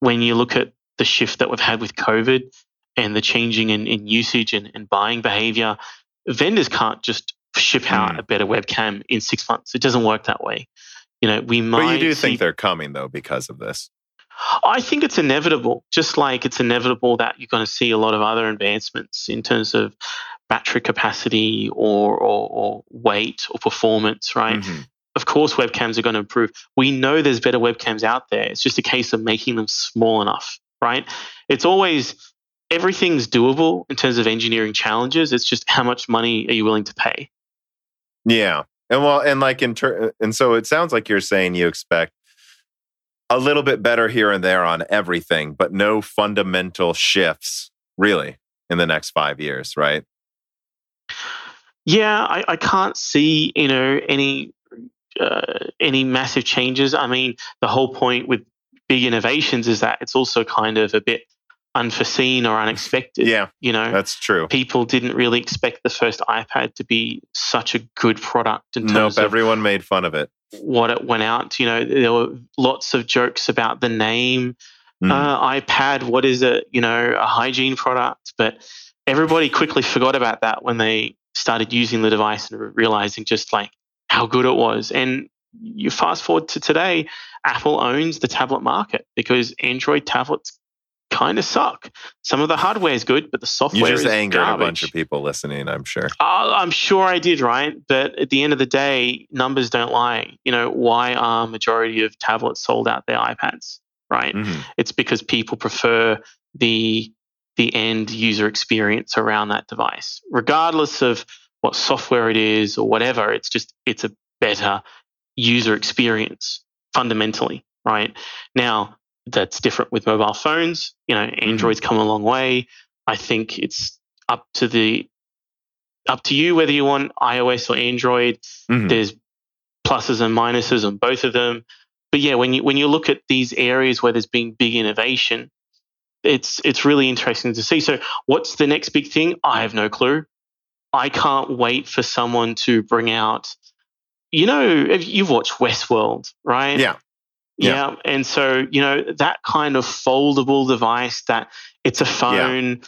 When you look at the shift that we've had with COVID and the changing in usage and buying behavior, vendors can't just ship out a better webcam in 6 months. It doesn't work that way. You know, we might. But you do think they're coming though because of this? I think it's inevitable. Just like it's inevitable that you're going to see a lot of other advancements in terms of battery capacity or weight or performance, right? Mm-hmm. Of course, webcams are going to improve. We know there's better webcams out there. It's just a case of making them small enough, right? It's always, everything's doable in terms of engineering challenges. It's just how much money are you willing to pay? Yeah. And well, and like and so it sounds like you're saying you expect a little bit better here and there on everything, but no fundamental shifts really in the next 5 years, right? Yeah, I can't see, you know, any massive changes. I mean, the whole point with big innovations is that it's also kind of a bit unforeseen or unexpected. Yeah, you know, that's true. People didn't really expect the first iPad to be such a good product in terms of everyone made fun of it. What it went out, you know, there were lots of jokes about the name iPad. What is it? You know, a hygiene product, but everybody quickly forgot about that when they started using the device and realizing just like how good it was. And you fast forward to today, Apple owns the tablet market because Android tablets kind of suck. Some of the hardware is good, but the software is garbage. You just angered a bunch of people listening, I'm sure. I'm sure I did, right? But at the end of the day, numbers don't lie. You know, why are majority of tablets sold out their iPads, right? Mm-hmm. It's because people prefer the end user experience around that device. Regardless of what software it is or whatever, it's just, it's a better user experience fundamentally, right? Now, that's different with mobile phones. You know, Android's come a long way. I think it's up to you whether you want iOS or Android. Mm-hmm. There's pluses and minuses on both of them. But yeah, when you look at these areas where there's been big innovation, it's really interesting to see. So what's the next big thing? I have no clue. I can't wait for someone to bring out, you know, if you've watched Westworld, right? Yeah. Yeah. And so, you know, that kind of foldable device that it's a phone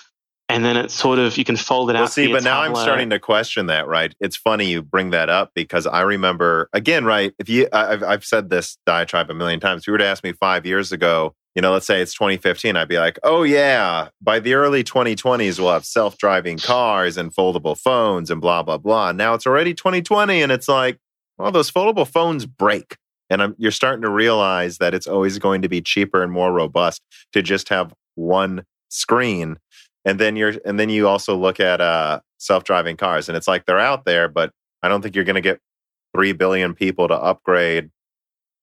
and then it's sort of, you can fold it out. Well, see, but now I'm starting to question that, right? It's funny you bring that up because I remember, again, right, if you, I've said this diatribe a million times. If you were to ask me 5 years ago, you know, let's say it's 2015, I'd be like, oh yeah, by the early 2020s, we'll have self-driving cars and foldable phones and blah, blah, blah. Now it's already 2020 and it's like, well, those foldable phones break. And you're starting to realize that it's always going to be cheaper and more robust to just have one screen. And then you also look at self-driving cars, and it's like they're out there, but I don't think you're going to get 3 billion people to upgrade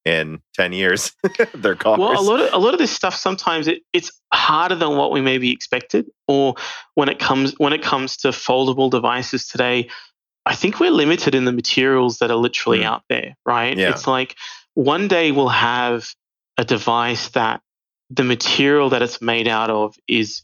in 10 years their cars. Well, a lot of this stuff sometimes it's harder than what we maybe expected. Or when it comes to foldable devices today, I think we're limited in the materials that are literally out there, right? Yeah. It's like one day we'll have a device that the material that it's made out of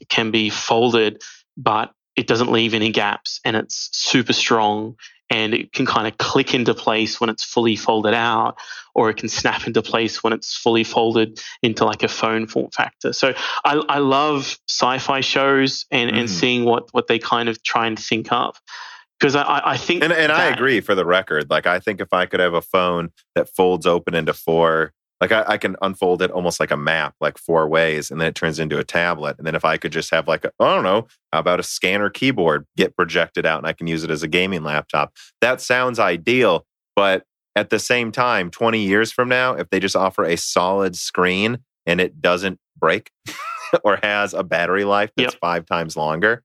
can be folded, but it doesn't leave any gaps and it's super strong and it can kind of click into place when it's fully folded out, or it can snap into place when it's fully folded into like a phone form factor. So I love sci-fi shows and seeing what they kind of try and think up. Because I think, and I agree for the record. Like, I think if I could have a phone that folds open into four, like I can unfold it almost like a map, like four ways, and then it turns into a tablet. And then if I could just have like, I don't know, how about a scanner keyboard get projected out, and I can use it as a gaming laptop. That sounds ideal, but at the same time, 20 years from now, if they just offer a solid screen and it doesn't break or has a battery life that's 5 times longer,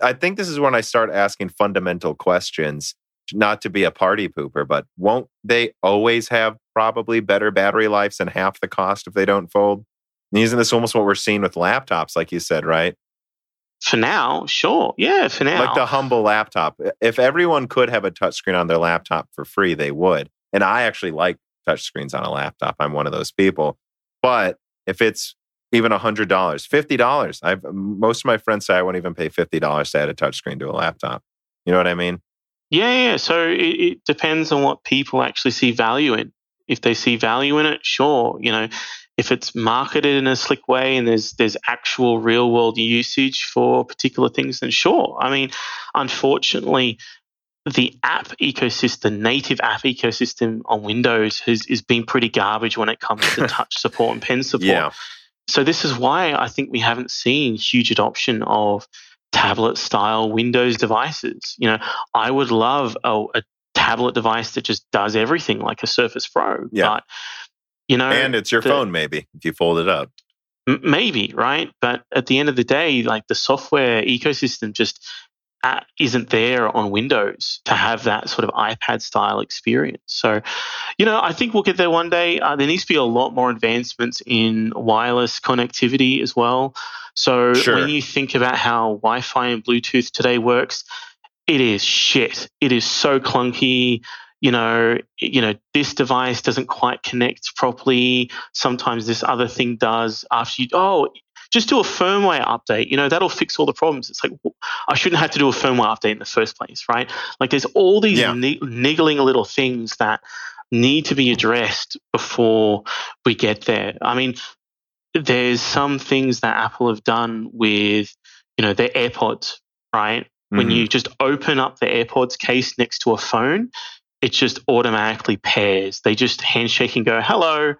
I think this is when I start asking fundamental questions, not to be a party pooper, but won't they always have probably better battery lives and half the cost if they don't fold? And isn't this almost what we're seeing with laptops, like you said, right? For now, sure. Yeah, for now. Like the humble laptop. If everyone could have a touchscreen on their laptop for free, they would. And I actually like touchscreens on a laptop. I'm one of those people. But if it's even $100, $50. Most of my friends say I won't even pay $50 to add a touchscreen to a laptop. You know what I mean? Yeah. So it depends on what people actually see value in, if they see value in it, sure. You know, if it's marketed in a slick way and there's actual real world usage for particular things, then sure. I mean, unfortunately, the app ecosystem, native app ecosystem on Windows has been pretty garbage when it comes to touch support and pen support. Yeah. So this is why I think we haven't seen huge adoption of tablet-style Windows devices. You know, I would love a tablet device that just does everything like a Surface Pro. Yeah. But, you know, and it's your phone maybe if you fold it up. Maybe, right? But at the end of the day, like the software ecosystem just isn't there on Windows to have that sort of iPad-style experience. So, you know, I think we'll get there one day. There needs to be a lot more advancements in wireless connectivity as well. So when you think about how Wi-Fi and Bluetooth today works, it is shit. It is so clunky. You know, this device doesn't quite connect properly. Sometimes this other thing does after you... Just do a firmware update. You know, that'll fix all the problems. It's like, I shouldn't have to do a firmware update in the first place, right? Like there's all these niggling little things that need to be addressed before we get there. I mean, there's some things that Apple have done with, you know, their AirPods, right? Mm-hmm. When you just open up the AirPods case next to a phone, it just automatically pairs. They just handshake and go, hello.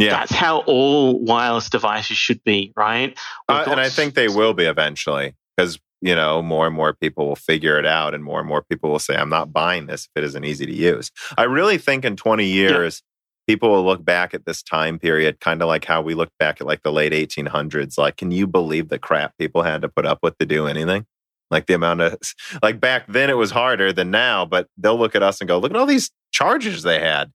Yeah. That's how all wireless devices should be, right? And I think they will be eventually because, you know, more and more people will figure it out and more people will say, I'm not buying this if it isn't easy to use. I really think in 20 years, people will look back at this time period kind of like how we looked back at like the late 1800s. Like, can you believe the crap people had to put up with to do anything? Like the amount of, like back then it was harder than now, but they'll look at us and go, look at all these chargers they had.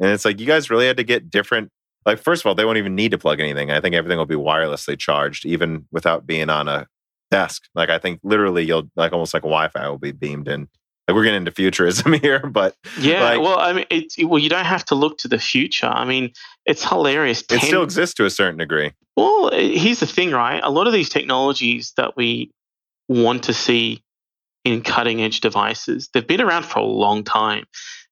And it's like, you guys really had to get different. Like, first of all, they won't even need to plug anything. I think everything will be wirelessly charged, even without being on a desk. Like, I think literally you'll, like, almost like Wi-Fi will be beamed in. Like, we're getting into futurism here, but... Yeah, like, well, I mean, you don't have to look to the future. I mean, it's hilarious. It still exists to a certain degree. Well, here's the thing, right? A lot of these technologies that we want to see in cutting-edge devices, they've been around for a long time.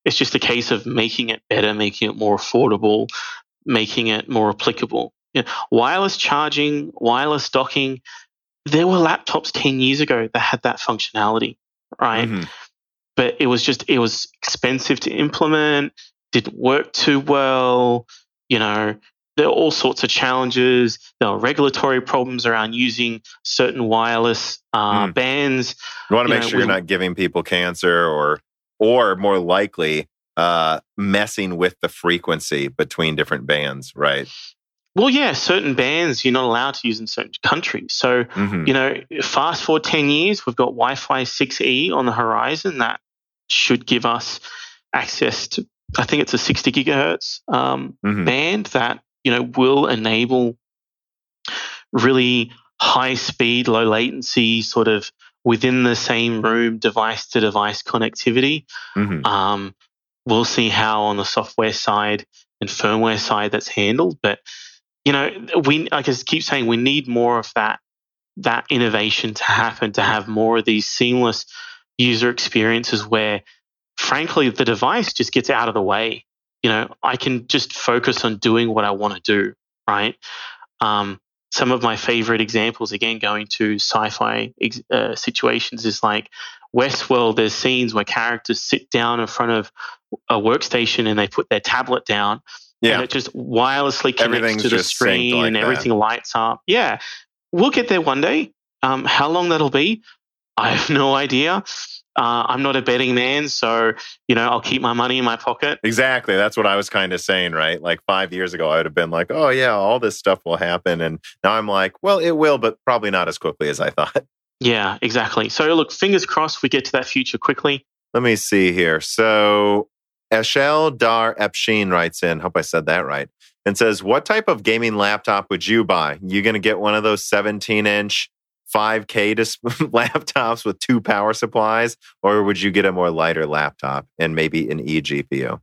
It's just a case of making it better, making it more affordable, making it more applicable. You know, wireless charging, wireless docking, there were laptops 10 years ago that had that functionality, right? Mm-hmm. But it was expensive to implement, didn't work too well, you know, there were all sorts of challenges. There were regulatory problems around using certain wireless bands. You want to make sure you're not giving people cancer or more likely messing with the frequency between different bands, right? Well, yeah, certain bands you're not allowed to use in certain countries. So, you know, fast forward 10 years, we've got Wi-Fi 6E on the horizon. That should give us access to, I think it's a 60 gigahertz band that, you know, will enable really high speed, low latency sort of within the same room device to device connectivity. We'll see how on the software side and firmware side that's handled. But, you know, we, like I keep saying, we need more of that innovation to happen, to have more of these seamless user experiences where, frankly, the device just gets out of the way. You know, I can just focus on doing what I want to do, right? Some of my favorite examples, again, going to sci-fi situations is like Westworld. There's scenes where characters sit down in front of a workstation and they put their tablet down and it just wirelessly connects to the screen and everything lights up. Yeah, we'll get there one day. How long that'll be, I have no idea. I'm not a betting man, so, you know, I'll keep my money in my pocket. Exactly. That's what I was kind of saying, right? Like 5 years ago, I would have been like, oh, yeah, all this stuff will happen. And now I'm like, well, it will, but probably not as quickly as I thought. Yeah, exactly. So, look, fingers crossed we get to that future quickly. Let me see here. So, Eshel Dar Epshin writes in, hope I said that right, and says, what type of gaming laptop would you buy? You going to get one of those 17-inch 5K laptops with two power supplies, or would you get a more lighter laptop and maybe an eGPU?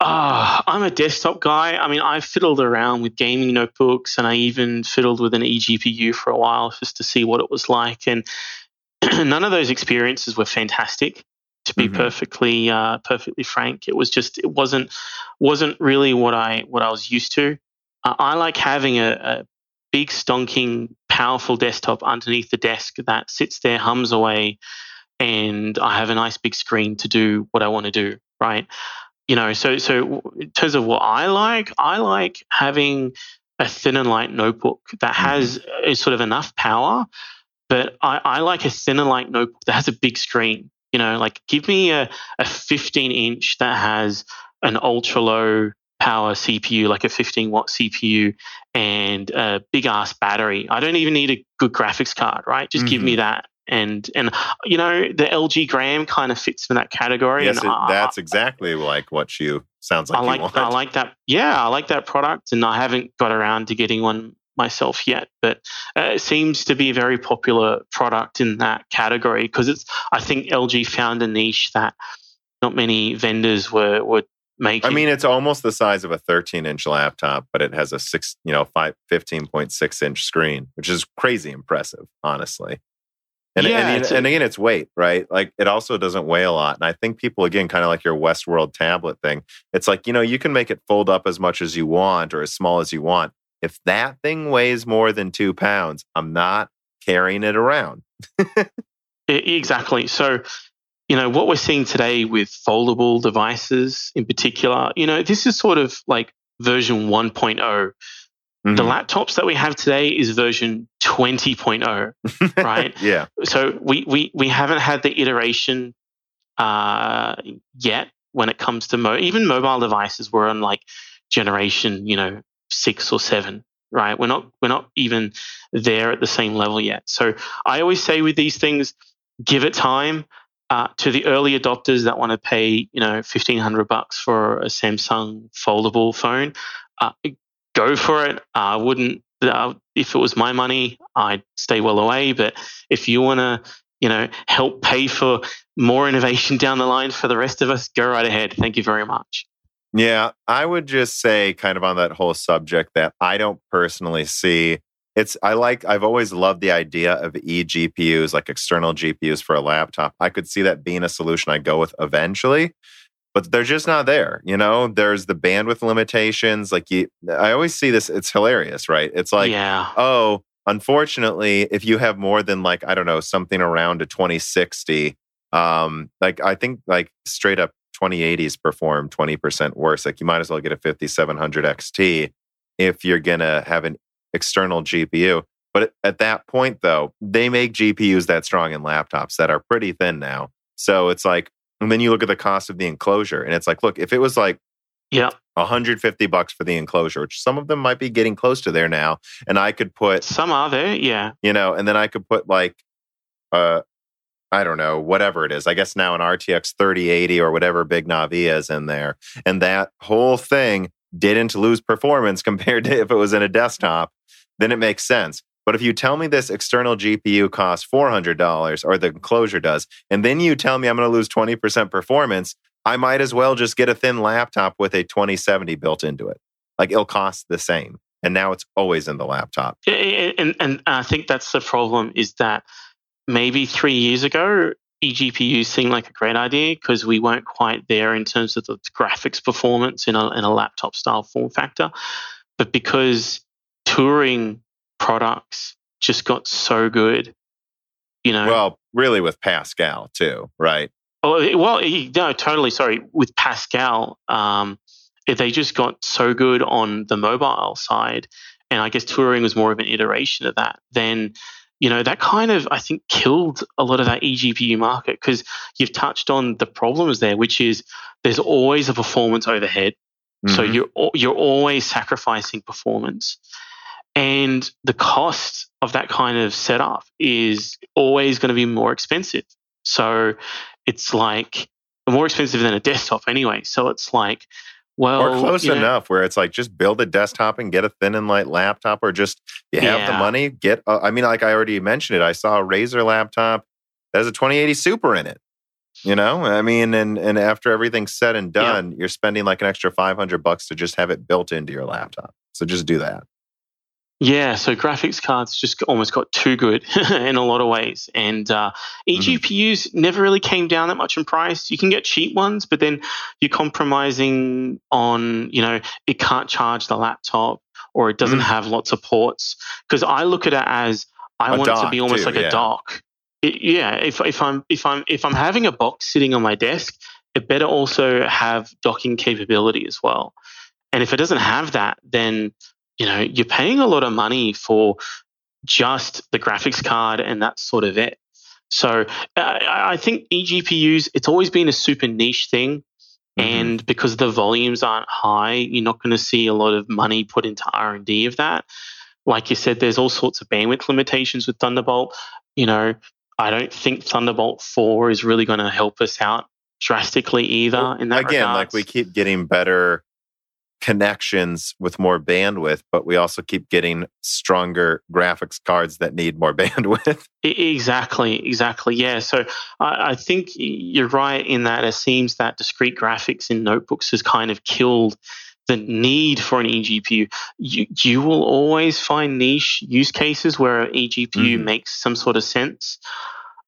I'm a desktop guy. I mean, I fiddled around with gaming notebooks, and I even fiddled with an eGPU for a while just to see what it was like. And none of those experiences were fantastic. to be perfectly frank. It wasn't really what I was used to. I like having a big, stonking, powerful desktop underneath the desk that sits there, hums away, and I have a nice big screen to do what I want to do, right? You know, so in terms of what I like having a thin and light notebook that has is sort of enough power, but I like a thin and light notebook that has a big screen. You know, like give me a 15-inch that has an ultra-low power CPU, like a 15-watt CPU and a big-ass battery. I don't even need a good graphics card, right? Just give me that. And you know, the LG Graham kind of fits in that category. Yes, and that's exactly like what you sounds like. I like that. Yeah, I like that product, and I haven't got around to getting one myself yet, but it seems to be a very popular product in that category because it's. I think LG found a niche that not many vendors were making. I mean, it's almost the size of a 13-inch laptop, but it has a 15.6-inch screen, which is crazy impressive, honestly. And again, it's weight, right? Like it also doesn't weigh a lot. And I think people, again, kind of like your Westworld tablet thing, it's like, you know, you can make it fold up as much as you want or as small as you want. If that thing weighs more than 2 pounds, I'm not carrying it around. Exactly. So, you know, what we're seeing today with foldable devices in particular, you know, this is sort of like version 1.0. The laptops that we have today is version 20.0, right? Yeah. So we haven't had the iteration yet when it comes to even mobile devices. We're on like generation, 6 or 7, right? We're not even there at the same level yet. So I always say with these things, give it time. To the early adopters that want to pay, $1,500 for a Samsung foldable phone. Go for it. I wouldn't, if it was my money, I'd stay well away. But if you want to, help pay for more innovation down the line for the rest of us, go right ahead. Thank you very much. Yeah. I would just say kind of on that whole subject that I don't personally see. I've always loved the idea of eGPUs, like external GPUs for a laptop. I could see that being a solution I go with eventually. But they're just not there, There's the bandwidth limitations. Like I always see this. It's hilarious, right? It's like, unfortunately, if you have more than like, I don't know, something around a 2060, like I think like straight up 2080s perform 20% worse. Like you might as well get a 5700 XT if you're going to have an external GPU. But at that point, though, they make GPUs that strong in laptops that are pretty thin now. So it's like, and then you look at the cost of the enclosure and it's like, look, if it was like $150 for the enclosure, which some of them might be getting close to there now. And I could put... Some are there, yeah. And then I could put like, I don't know, whatever it is. I guess now an RTX 3080 or whatever big Navi is in there. And that whole thing didn't lose performance compared to if it was in a desktop, then it makes sense. But if you tell me this external GPU costs $400, or the enclosure does, and then you tell me I'm going to lose 20% performance, I might as well just get a thin laptop with a 2070 built into it. Like, it'll cost the same. And now it's always in the laptop. And I think that's the problem, is that maybe 3 years ago, eGPUs seemed like a great idea because we weren't quite there in terms of the graphics performance in a laptop-style form factor. But because Turing products just got so good, Well, really with Pascal too, right? Oh, well, no, totally. Sorry, with Pascal, they just got so good on the mobile side, and I guess Turing was more of an iteration of that. Then, that kind of I think killed a lot of that eGPU market because you've touched on the problems there, which is there's always a performance overhead, so you're always sacrificing performance. And the cost of that kind of setup is always going to be more expensive. So it's like more expensive than a desktop anyway. So it's like, well... Or close enough where it's like, just build a desktop and get a thin and light laptop, or just you have the money, get... I mean, like I already mentioned it, I saw a Razer laptop that has a 2080 Super in it. I mean, and after everything's said and done, you're spending like an extra $500 to just have it built into your laptop. So just do that. Yeah, so graphics cards just almost got too good in a lot of ways. And eGPUs never really came down that much in price. You can get cheap ones, but then you're compromising on, you know, it can't charge the laptop or it doesn't have lots of ports. Because I look at it as I want it to be almost like a dock. If I'm having a box sitting on my desk, it better also have docking capability as well. And if it doesn't have that, then you know, you're paying a lot of money for just the graphics card and that's sort of it. So I think eGPUs, it's always been a super niche thing. And because the volumes aren't high, you're not going to see a lot of money put into R&D of that. Like you said, there's all sorts of bandwidth limitations with Thunderbolt. You know, I don't think Thunderbolt 4 is really going to help us out drastically either. Well, in that again, regards. Like we keep getting better connections with more bandwidth, but we also keep getting stronger graphics cards that need more bandwidth. Exactly. Yeah. So I think you're right in that it seems that discrete graphics in notebooks has kind of killed the need for an eGPU. You will always find niche use cases where an eGPU makes some sort of sense.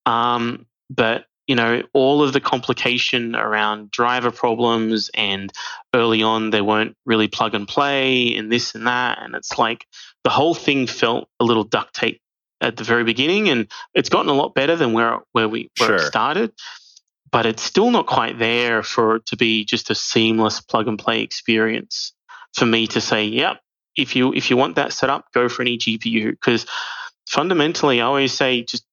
But you know, all of the complication around driver problems and early on they weren't really plug and play and this and that. And it's like the whole thing felt a little duct tape at the very beginning and it's gotten a lot better than where it started, but it's still not quite there for it to be just a seamless plug and play experience for me to say, yep, if you want that set up, go for an eGPU. Because fundamentally I always say just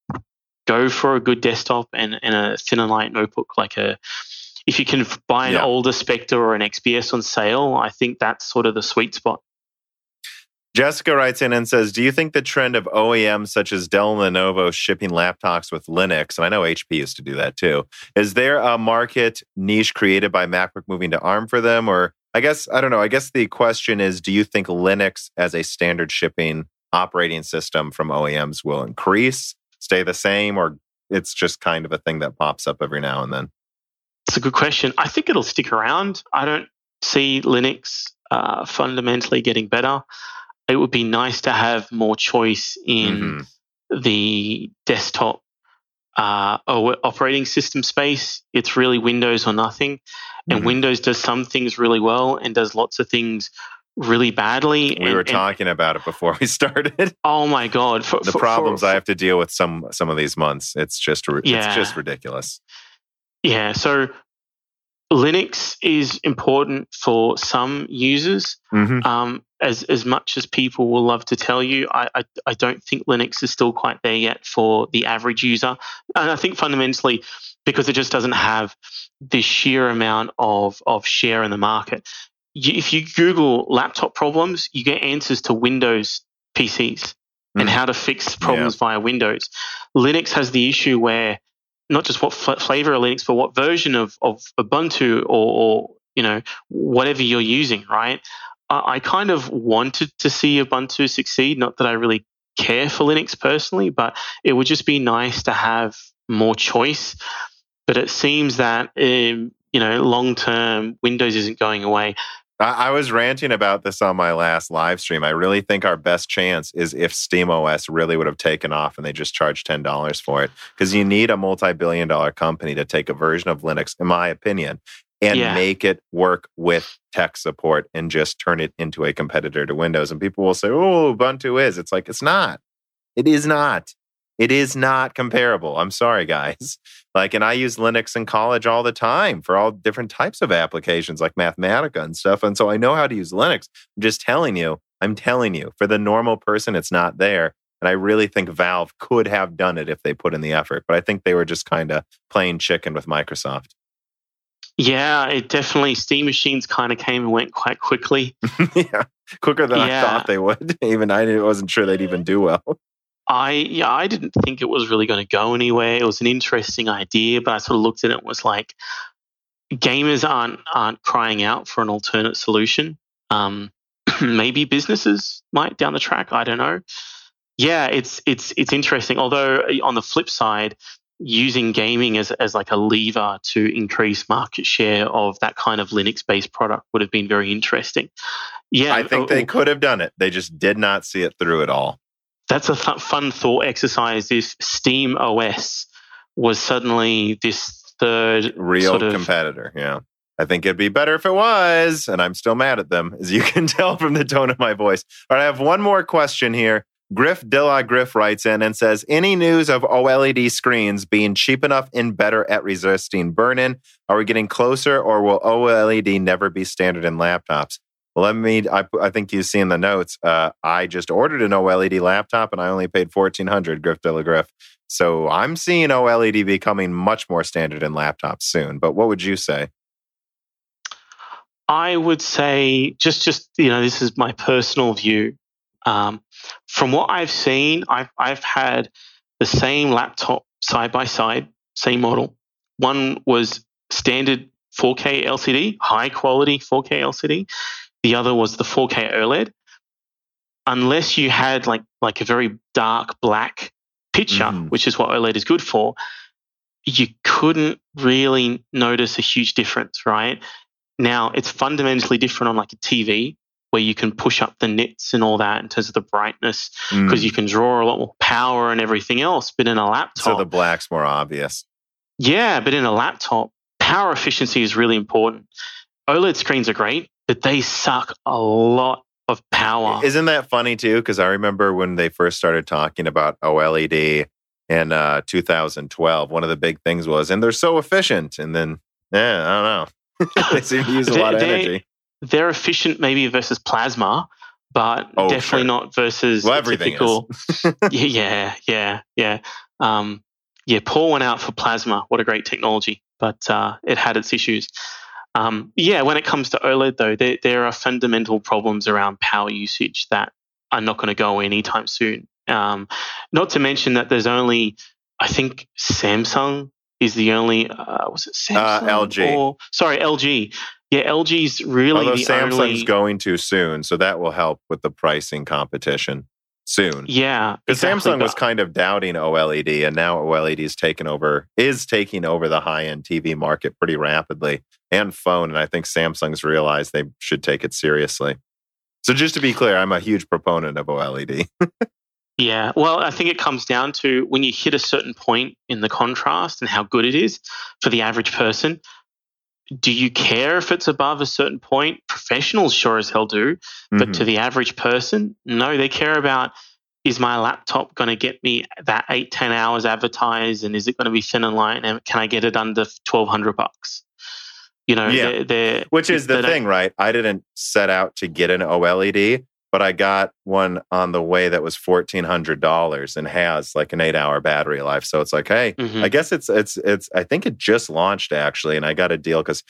go for a good desktop and a thin and light notebook. If you can buy an older Spectre or an XPS on sale, I think that's sort of the sweet spot. Jessica writes in and says, do you think the trend of OEMs such as Dell and Lenovo shipping laptops with Linux, and I know HP used to do that too, is there a market niche created by MacBook moving to ARM for them? Or I guess the question is, do you think Linux as a standard shipping operating system from OEMs will increase, stay the same, or it's just kind of a thing that pops up every now and then? It's a good question. I think it'll stick around. I don't see Linux fundamentally getting better. It would be nice to have more choice in the desktop operating system space. It's really Windows or nothing. And Windows does some things really well and does lots of things really badly. We were talking about it before we started. Oh my God. The problems I have to deal with some of these months. It's just ridiculous. Yeah. So Linux is important for some users. As much as people will love to tell you, I don't think Linux is still quite there yet for the average user. And I think fundamentally because it just doesn't have the sheer amount of share in the market. If you Google laptop problems, you get answers to Windows PCs and how to fix problems via Windows. Linux has the issue where not just what flavor of Linux, but what version of Ubuntu or you know whatever you're using, right? I kind of wanted to see Ubuntu succeed. Not that I really care for Linux personally, but it would just be nice to have more choice. But it seems that you know, long term, Windows isn't going away. I was ranting about this on my last live stream. I really think our best chance is if SteamOS really would have taken off and they just charged $10 for it. Because you need a multi-billion-dollar company to take a version of Linux, in my opinion, and make it work with tech support and just turn it into a competitor to Windows. And people will say, oh, Ubuntu is. It's like, it's not. It is not. It is not comparable. I'm sorry, guys. And I use Linux in college all the time for all different types of applications like Mathematica and stuff. And so I know how to use Linux. I'm just telling you, for the normal person, it's not there. And I really think Valve could have done it if they put in the effort. But I think they were just kind of playing chicken with Microsoft. Yeah, it definitely, Steam machines kind of came and went quite quickly. Quicker than I thought they would. Even I wasn't sure they'd even do well. I didn't think it was really going to go anywhere. It was an interesting idea, but I sort of looked at it and was like, gamers aren't crying out for an alternate solution. Maybe businesses might down the track. I don't know. Yeah, it's interesting. Although on the flip side, using gaming as like a lever to increase market share of that kind of Linux-based product would have been very interesting. Yeah, I think they could have done it. They just did not see it through at all. That's a fun thought exercise. If Steam OS was suddenly this third real sort of competitor, yeah. I think it'd be better if it was, and I'm still mad at them, as you can tell from the tone of my voice. All right, I have one more question here. Griff De La Griff writes in and says, any news of OLED screens being cheap enough and better at resisting burn-in? Are we getting closer, or will OLED never be standard in laptops? Well, I think you see in the notes, I just ordered an OLED laptop and I only paid $1,400, Griff De La Griff. So I'm seeing OLED becoming much more standard in laptops soon. But what would you say? I would say, just this is my personal view. From what I've seen, I've had the same laptop side by side, same model. One was standard 4K LCD, high quality 4K LCD. The other was the 4K OLED. Unless you had like a very dark black picture, which is what OLED is good for, you couldn't really notice a huge difference, right? Now, it's fundamentally different on like a TV, where you can push up the nits and all that in terms of the brightness, because you can draw a lot more power and everything else. But in a laptop... So the black's more obvious. Yeah, but in a laptop, power efficiency is really important. OLED screens are great, but they suck a lot of power. Isn't that funny too? Because I remember when they first started talking about OLED in 2012, one of the big things was, and they're so efficient. And then, I don't know. They seem to use a lot of energy. They're efficient maybe versus plasma, but definitely not versus typical. Yeah. Pour one out for plasma. What a great technology, but it had its issues. When it comes to OLED, though, there are fundamental problems around power usage that are not going to go anytime soon. Not to mention that there's only, I think, Samsung is the only, was it Samsung? LG. LG. Yeah, LG's really although the Samsung's only... Samsung's going to soon, so that will help with the pricing competition soon. Yeah, because exactly, Samsung was kind of doubting OLED, and now OLED's taking over the high-end TV market pretty rapidly, and phone, and I think Samsung's realized they should take it seriously. So just to be clear, I'm a huge proponent of OLED. Yeah, well, I think it comes down to when you hit a certain point in the contrast and how good it is for the average person. Do you care if it's above a certain point? Professionals sure as hell do. But to the average person, no, they care about, is my laptop going to get me that 8-10 hours advertised, and is it going to be thin and light, and can I get it under $1,200? Which is the thing, right? I didn't set out to get an OLED, but I got one on the way that was $1,400 and has like an 8-hour battery life. So it's like, hey, I guess it's. I think it just launched actually, and I got a deal because,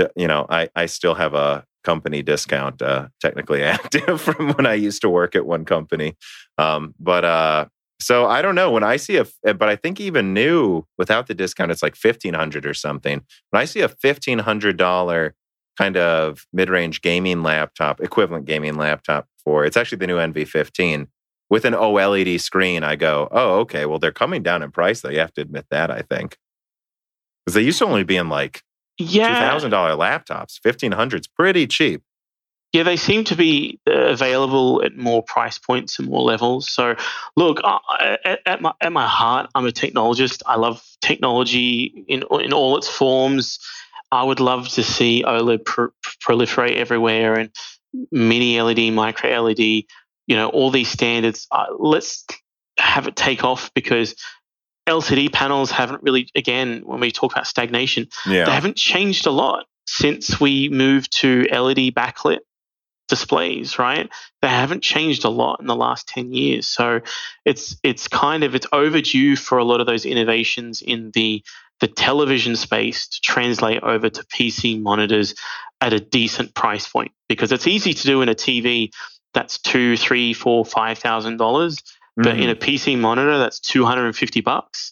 I still have a company discount technically active from when I used to work at one company. So I don't know when I see but I think even new without the discount, it's like $1,500 or something. When I see a $1,500 kind of mid-range gaming laptop, equivalent gaming laptop. It's actually the new NV15 with an OLED screen. I go, oh, okay. Well, they're coming down in price, though. You have to admit that, I think, because they used to only be in like $2,000 laptops. $1,500's pretty cheap. Yeah, they seem to be available at more price points and more levels. So, look, at my heart, I'm a technologist. I love technology in all its forms. I would love to see OLED proliferate everywhere and mini LED, micro LED, all these standards. Let's have it take off, because LCD panels haven't really, again, when we talk about stagnation, they haven't changed a lot since we moved to LED backlit displays, right? They haven't changed a lot in the last 10 years. So it's overdue for a lot of those innovations in the television space to translate over to PC monitors at a decent price point, because it's easy to do in a TV that's $2,000, $3,000, $4,000, $5,000, but in a PC monitor that's $250.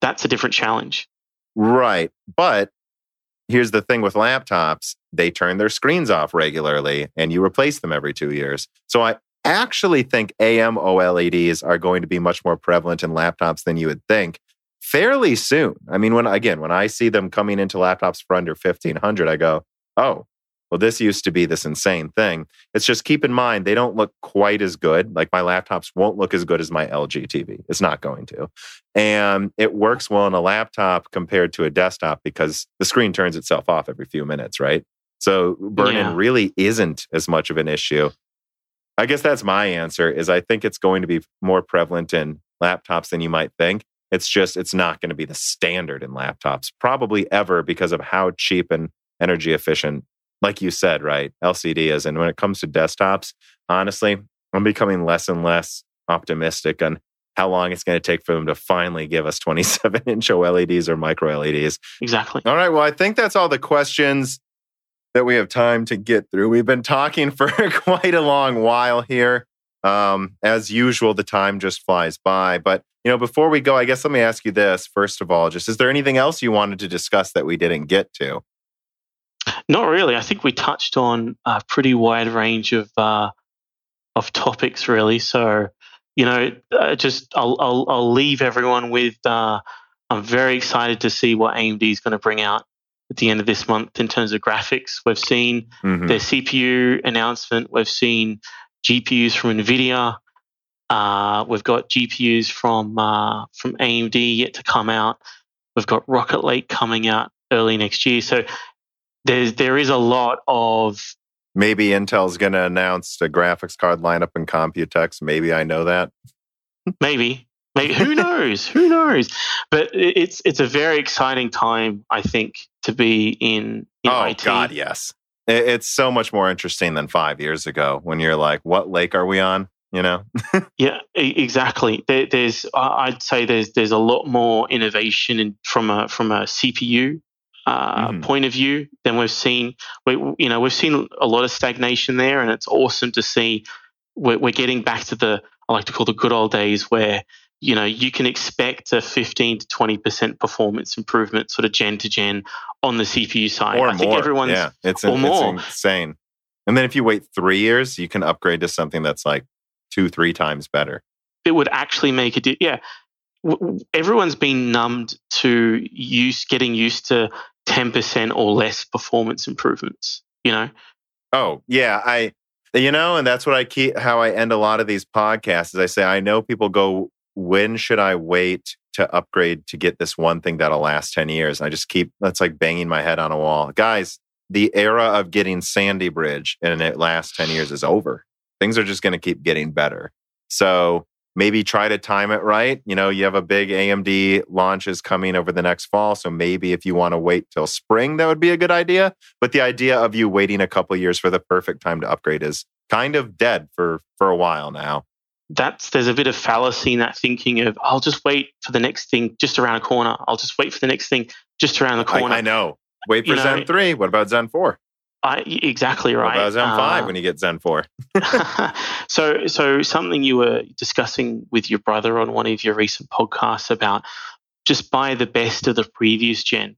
That's a different challenge, right? But here's the thing with laptops: they turn their screens off regularly, and you replace them every 2 years. So I actually think AMOLEDs are going to be much more prevalent in laptops than you would think. fairly soon. I mean, when I see them coming into laptops for under $1,500, I go, oh, well, this used to be this insane thing. It's just keep in mind, they don't look quite as good. Like my laptops won't look as good as my LG TV. It's not going to. And it works well on a laptop compared to a desktop because the screen turns itself off every few minutes, right? So burn-in really isn't as much of an issue. I guess that's my answer, is I think it's going to be more prevalent in laptops than you might think. It's just, it's not going to be the standard in laptops, probably ever, because of how cheap and energy efficient, like you said, right, LCD is. And when it comes to desktops, honestly, I'm becoming less and less optimistic on how long it's going to take for them to finally give us 27-inch OLEDs or micro LEDs. Exactly. All right, well, I think that's all the questions that we have time to get through. We've been talking for quite a long while here. As usual, the time just flies by. But, you know, before we go, I guess let me ask you this, first of all, just is there anything else you wanted to discuss that we didn't get to? Not really. I think we touched on a pretty wide range of topics, really. So, you know, I'll leave everyone with I'm very excited to see what AMD is going to bring out at the end of this month in terms of graphics. We've seen their CPU announcement. We've seen GPUs from Nvidia. We've got GPUs from AMD yet to come out. We've got Rocket Lake coming out early next year. So there is a lot of... Maybe Intel's going to announce a graphics card lineup in Computex. Maybe I know that. Maybe. Who knows? Who knows? But it's a very exciting time, I think, to be in IT. Oh, God, yes. It's so much more interesting than 5 years ago when you're like, what lake are we on? You know? Yeah, exactly. There's, I'd say there's a lot more innovation from a CPU point of view than we've seen. We've seen a lot of stagnation there, and it's awesome to see. We're getting back to the, I like to call the good old days, where you know you can expect a 15 to 20% performance improvement, sort of gen to gen, on the CPU side. Or I think everyone's it's insane. And then if you wait 3 years, you can upgrade to something that's like 2-3 times better. It would actually make a difference. Yeah. Everyone's been numbed to getting used to 10% or less performance improvements, you know? Oh, yeah. And that's what how I end a lot of these podcasts, is I say, I know people go, when should I wait to upgrade to get this one thing that'll last 10 years? And I just that's like banging my head on a wall. Guys, the era of getting Sandy Bridge and it lasts 10 years is over. Things are just going to keep getting better. So maybe try to time it right. You know, you have a big AMD launches coming over the next fall. So maybe if you want to wait till spring, that would be a good idea. But the idea of you waiting a couple of years for the perfect time to upgrade is kind of dead for a while now. There's a bit of fallacy in that thinking of, I'll just wait for the next thing just around the corner. I know. Wait for Zen 3. What about Zen 4? Exactly right. What about Zen 5 when you get Zen 4? So something you were discussing with your brother on one of your recent podcasts about just buy the best of the previous gen.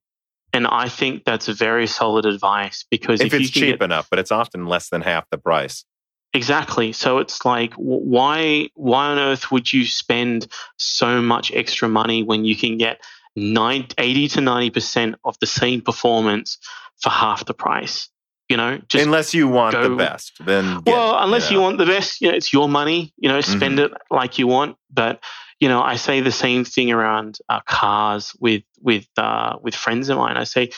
And I think that's a very solid advice, because if it's cheap enough, but it's often less than half the price. Exactly. So it's like, why on earth would you spend so much extra money when you can get 80 to 90% of the same performance for half the price? You know, just unless you want the best, then you want the best, you know, it's your money. You know, spend it like you want. But you know, I say the same thing around cars with friends of mine. I say,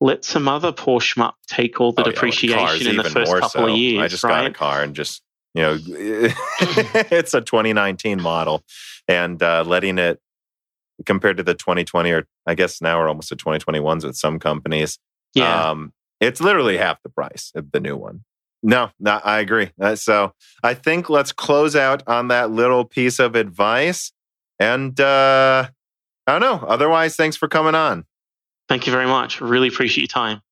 let some other poor schmuck take all the depreciation in the first couple of years. I just got a car and just, you know, it's a 2019 model, and letting it compared to the 2020, or I guess now we're almost to 2021s with some companies. Yeah. It's literally half the price of the new one. No, I agree. So I think let's close out on that little piece of advice. And I don't know. Otherwise, thanks for coming on. Thank you very much. Really appreciate your time.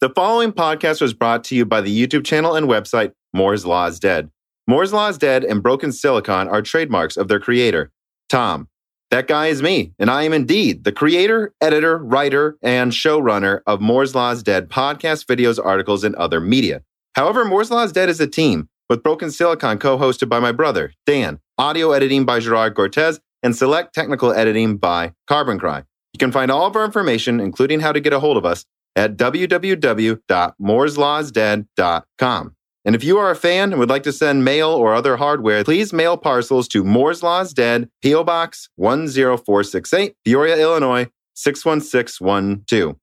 The following podcast was brought to you by the YouTube channel and website Moore's Law is Dead. Moore's Law is Dead and Broken Silicon are trademarks of their creator, Tom. That guy is me, and I am indeed the creator, editor, writer, and showrunner of Moore's Law is Dead podcast, videos, articles, and other media. However, Moore's Law is Dead is a team, with Broken Silicon co-hosted by my brother, Dan, audio editing by Gerard Cortez, and select technical editing by Carbon Cry. You can find all of our information, including how to get a hold of us, at www.mooreslawsdead.com. And if you are a fan and would like to send mail or other hardware, please mail parcels to Moore's Law's Dead, P.O. Box 10468, Peoria, Illinois 61612.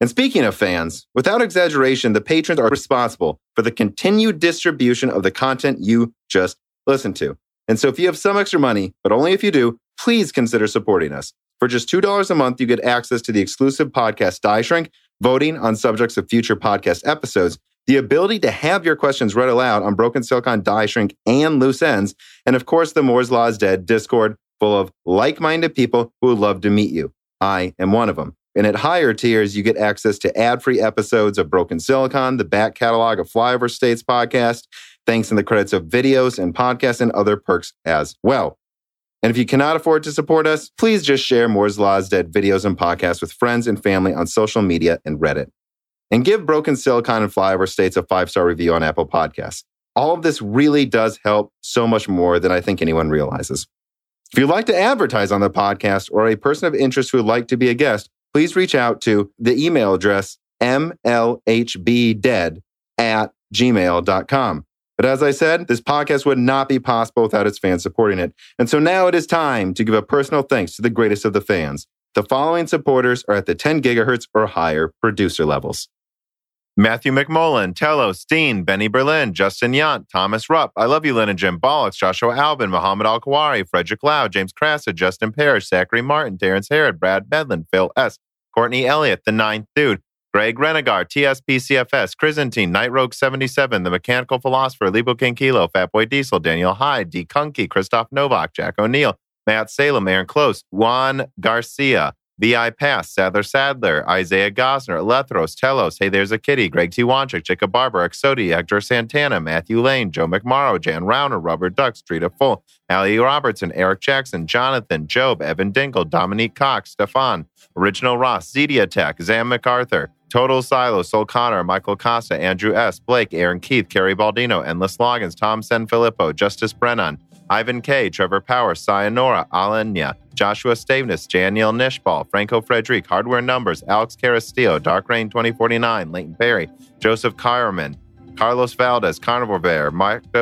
And speaking of fans, without exaggeration, the patrons are responsible for the continued distribution of the content you just listened to. And so if you have some extra money, but only if you do, please consider supporting us. For just $2 a month, you get access to the exclusive podcast Die Shrink, voting on subjects of future podcast episodes, the ability to have your questions read aloud on Broken Silicon, Die Shrink, and Loose Ends, and of course, the Moore's Law's Dead Discord, full of like-minded people who would love to meet you. I am one of them. And at higher tiers, you get access to ad-free episodes of Broken Silicon, the back catalog of Flyover States podcast, thanks in the credits of videos and podcasts, and other perks as well. And if you cannot afford to support us, please just share Moore's Law's Dead videos and podcasts with friends and family on social media and Reddit. And give Broken Silicon and Flyover States a 5-star review on Apple Podcasts. All of this really does help so much more than I think anyone realizes. If you'd like to advertise on the podcast or a person of interest who would like to be a guest, please reach out to the email address mlhbdead@gmail.com. But as I said, this podcast would not be possible without its fans supporting it. And so now it is time to give a personal thanks to the greatest of the fans. The following supporters are at the 10 gigahertz or higher producer levels. Matthew McMullen, Tello, Steen, Benny Berlin, Justin Yant, Thomas Rupp, I Love You Lynn and Jim Bollocks, Joshua Albin, Muhammad Al-Kawari, Frederick Lau, James Crassa, Justin Parrish, Zachary Martin, Terrence Herod, Brad Bedlin, Phil S., Courtney Elliott, The Ninth Dude, Greg Renegar, TSPCFS, Chrysantine, Night Rogue 77, The Mechanical Philosopher, Lebo King Kilo, Fatboy Diesel, Daniel Hyde, D. Kunke, Christoph Novak, Jack O'Neill, Matt Salem, Aaron Close, Juan Garcia, V.I. Pass, Sadler Sadler, Isaiah Gosner, Lethros, Telos, Hey There's a Kitty, Greg T. Wanchik, Jacob Barber, Exodi, Hector Santana, Matthew Lane, Joe McMorrow, Jan Rauner, Robert Duck, Street of Full, Ali Robertson, Eric Jackson, Jonathan, Job, Evan Dingle, Dominique Cox, Stefan, Original Ross, Zedi Attack, Zam MacArthur, Total Silo, Sol Connor, Michael Costa, Andrew S., Blake, Aaron Keith, Kerry Baldino, Endless Logins, Tom Senfilippo, Justice Brennan, Ivan K., Trevor Power, Sayonara, Alenya, Joshua Staveness, Janiel Nishbal, Franco Frederick, Hardware Numbers, Alex Carastillo, Dark Rain 2049, Leighton Perry, Joseph Kyerman, Carlos Valdez, Carnivore Bear, Marco226,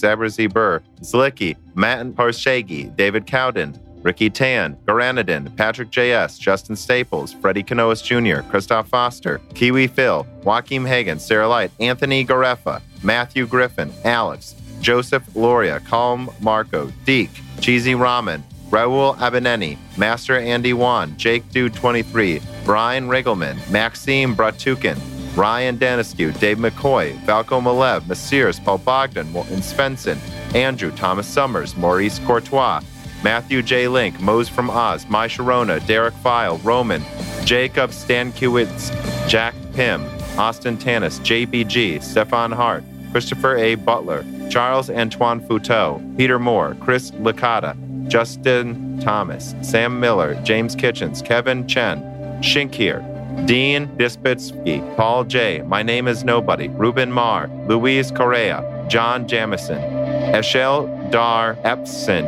Zabrazi Burr, Zlicky, Matin Parshagi, David Cowden, Ricky Tan, Garanadin, Patrick J.S., Justin Staples, Freddie Canoas Jr., Christoph Foster, Kiwi Phil, Joaquim Hagen, Sarah Light, Anthony Garefa, Matthew Griffin, Alex, Joseph Loria, Calm Marco, Deke, Cheesy Ramen, Raul Abeneni, Master Andy Wan, Jake Dude 23, Brian Riggleman, Maxime Bratukin, Ryan Danescu, Dave McCoy, Falco Malev, Messiers, Paul Bogdan, Morton Svensson, Andrew Thomas Summers, Maurice Courtois, Matthew J. Link, Mose from Oz, My Sharona, Derek File, Roman, Jacob Stankiewicz, Jack Pym, Austin Tanis, JBG, Stefan Hart, Christopher A. Butler, Charles Antoine Fouteau, Peter Moore, Chris Licata, Justin Thomas, Sam Miller, James Kitchens, Kevin Chen, Shinkir, Dean Dispitsky, Paul J., My Name is Nobody, Ruben Marr, Luis Correa, John Jamison, Eshel Dar Epson,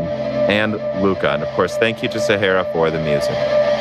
and Luca. And of course, thank you to Sahara for the music.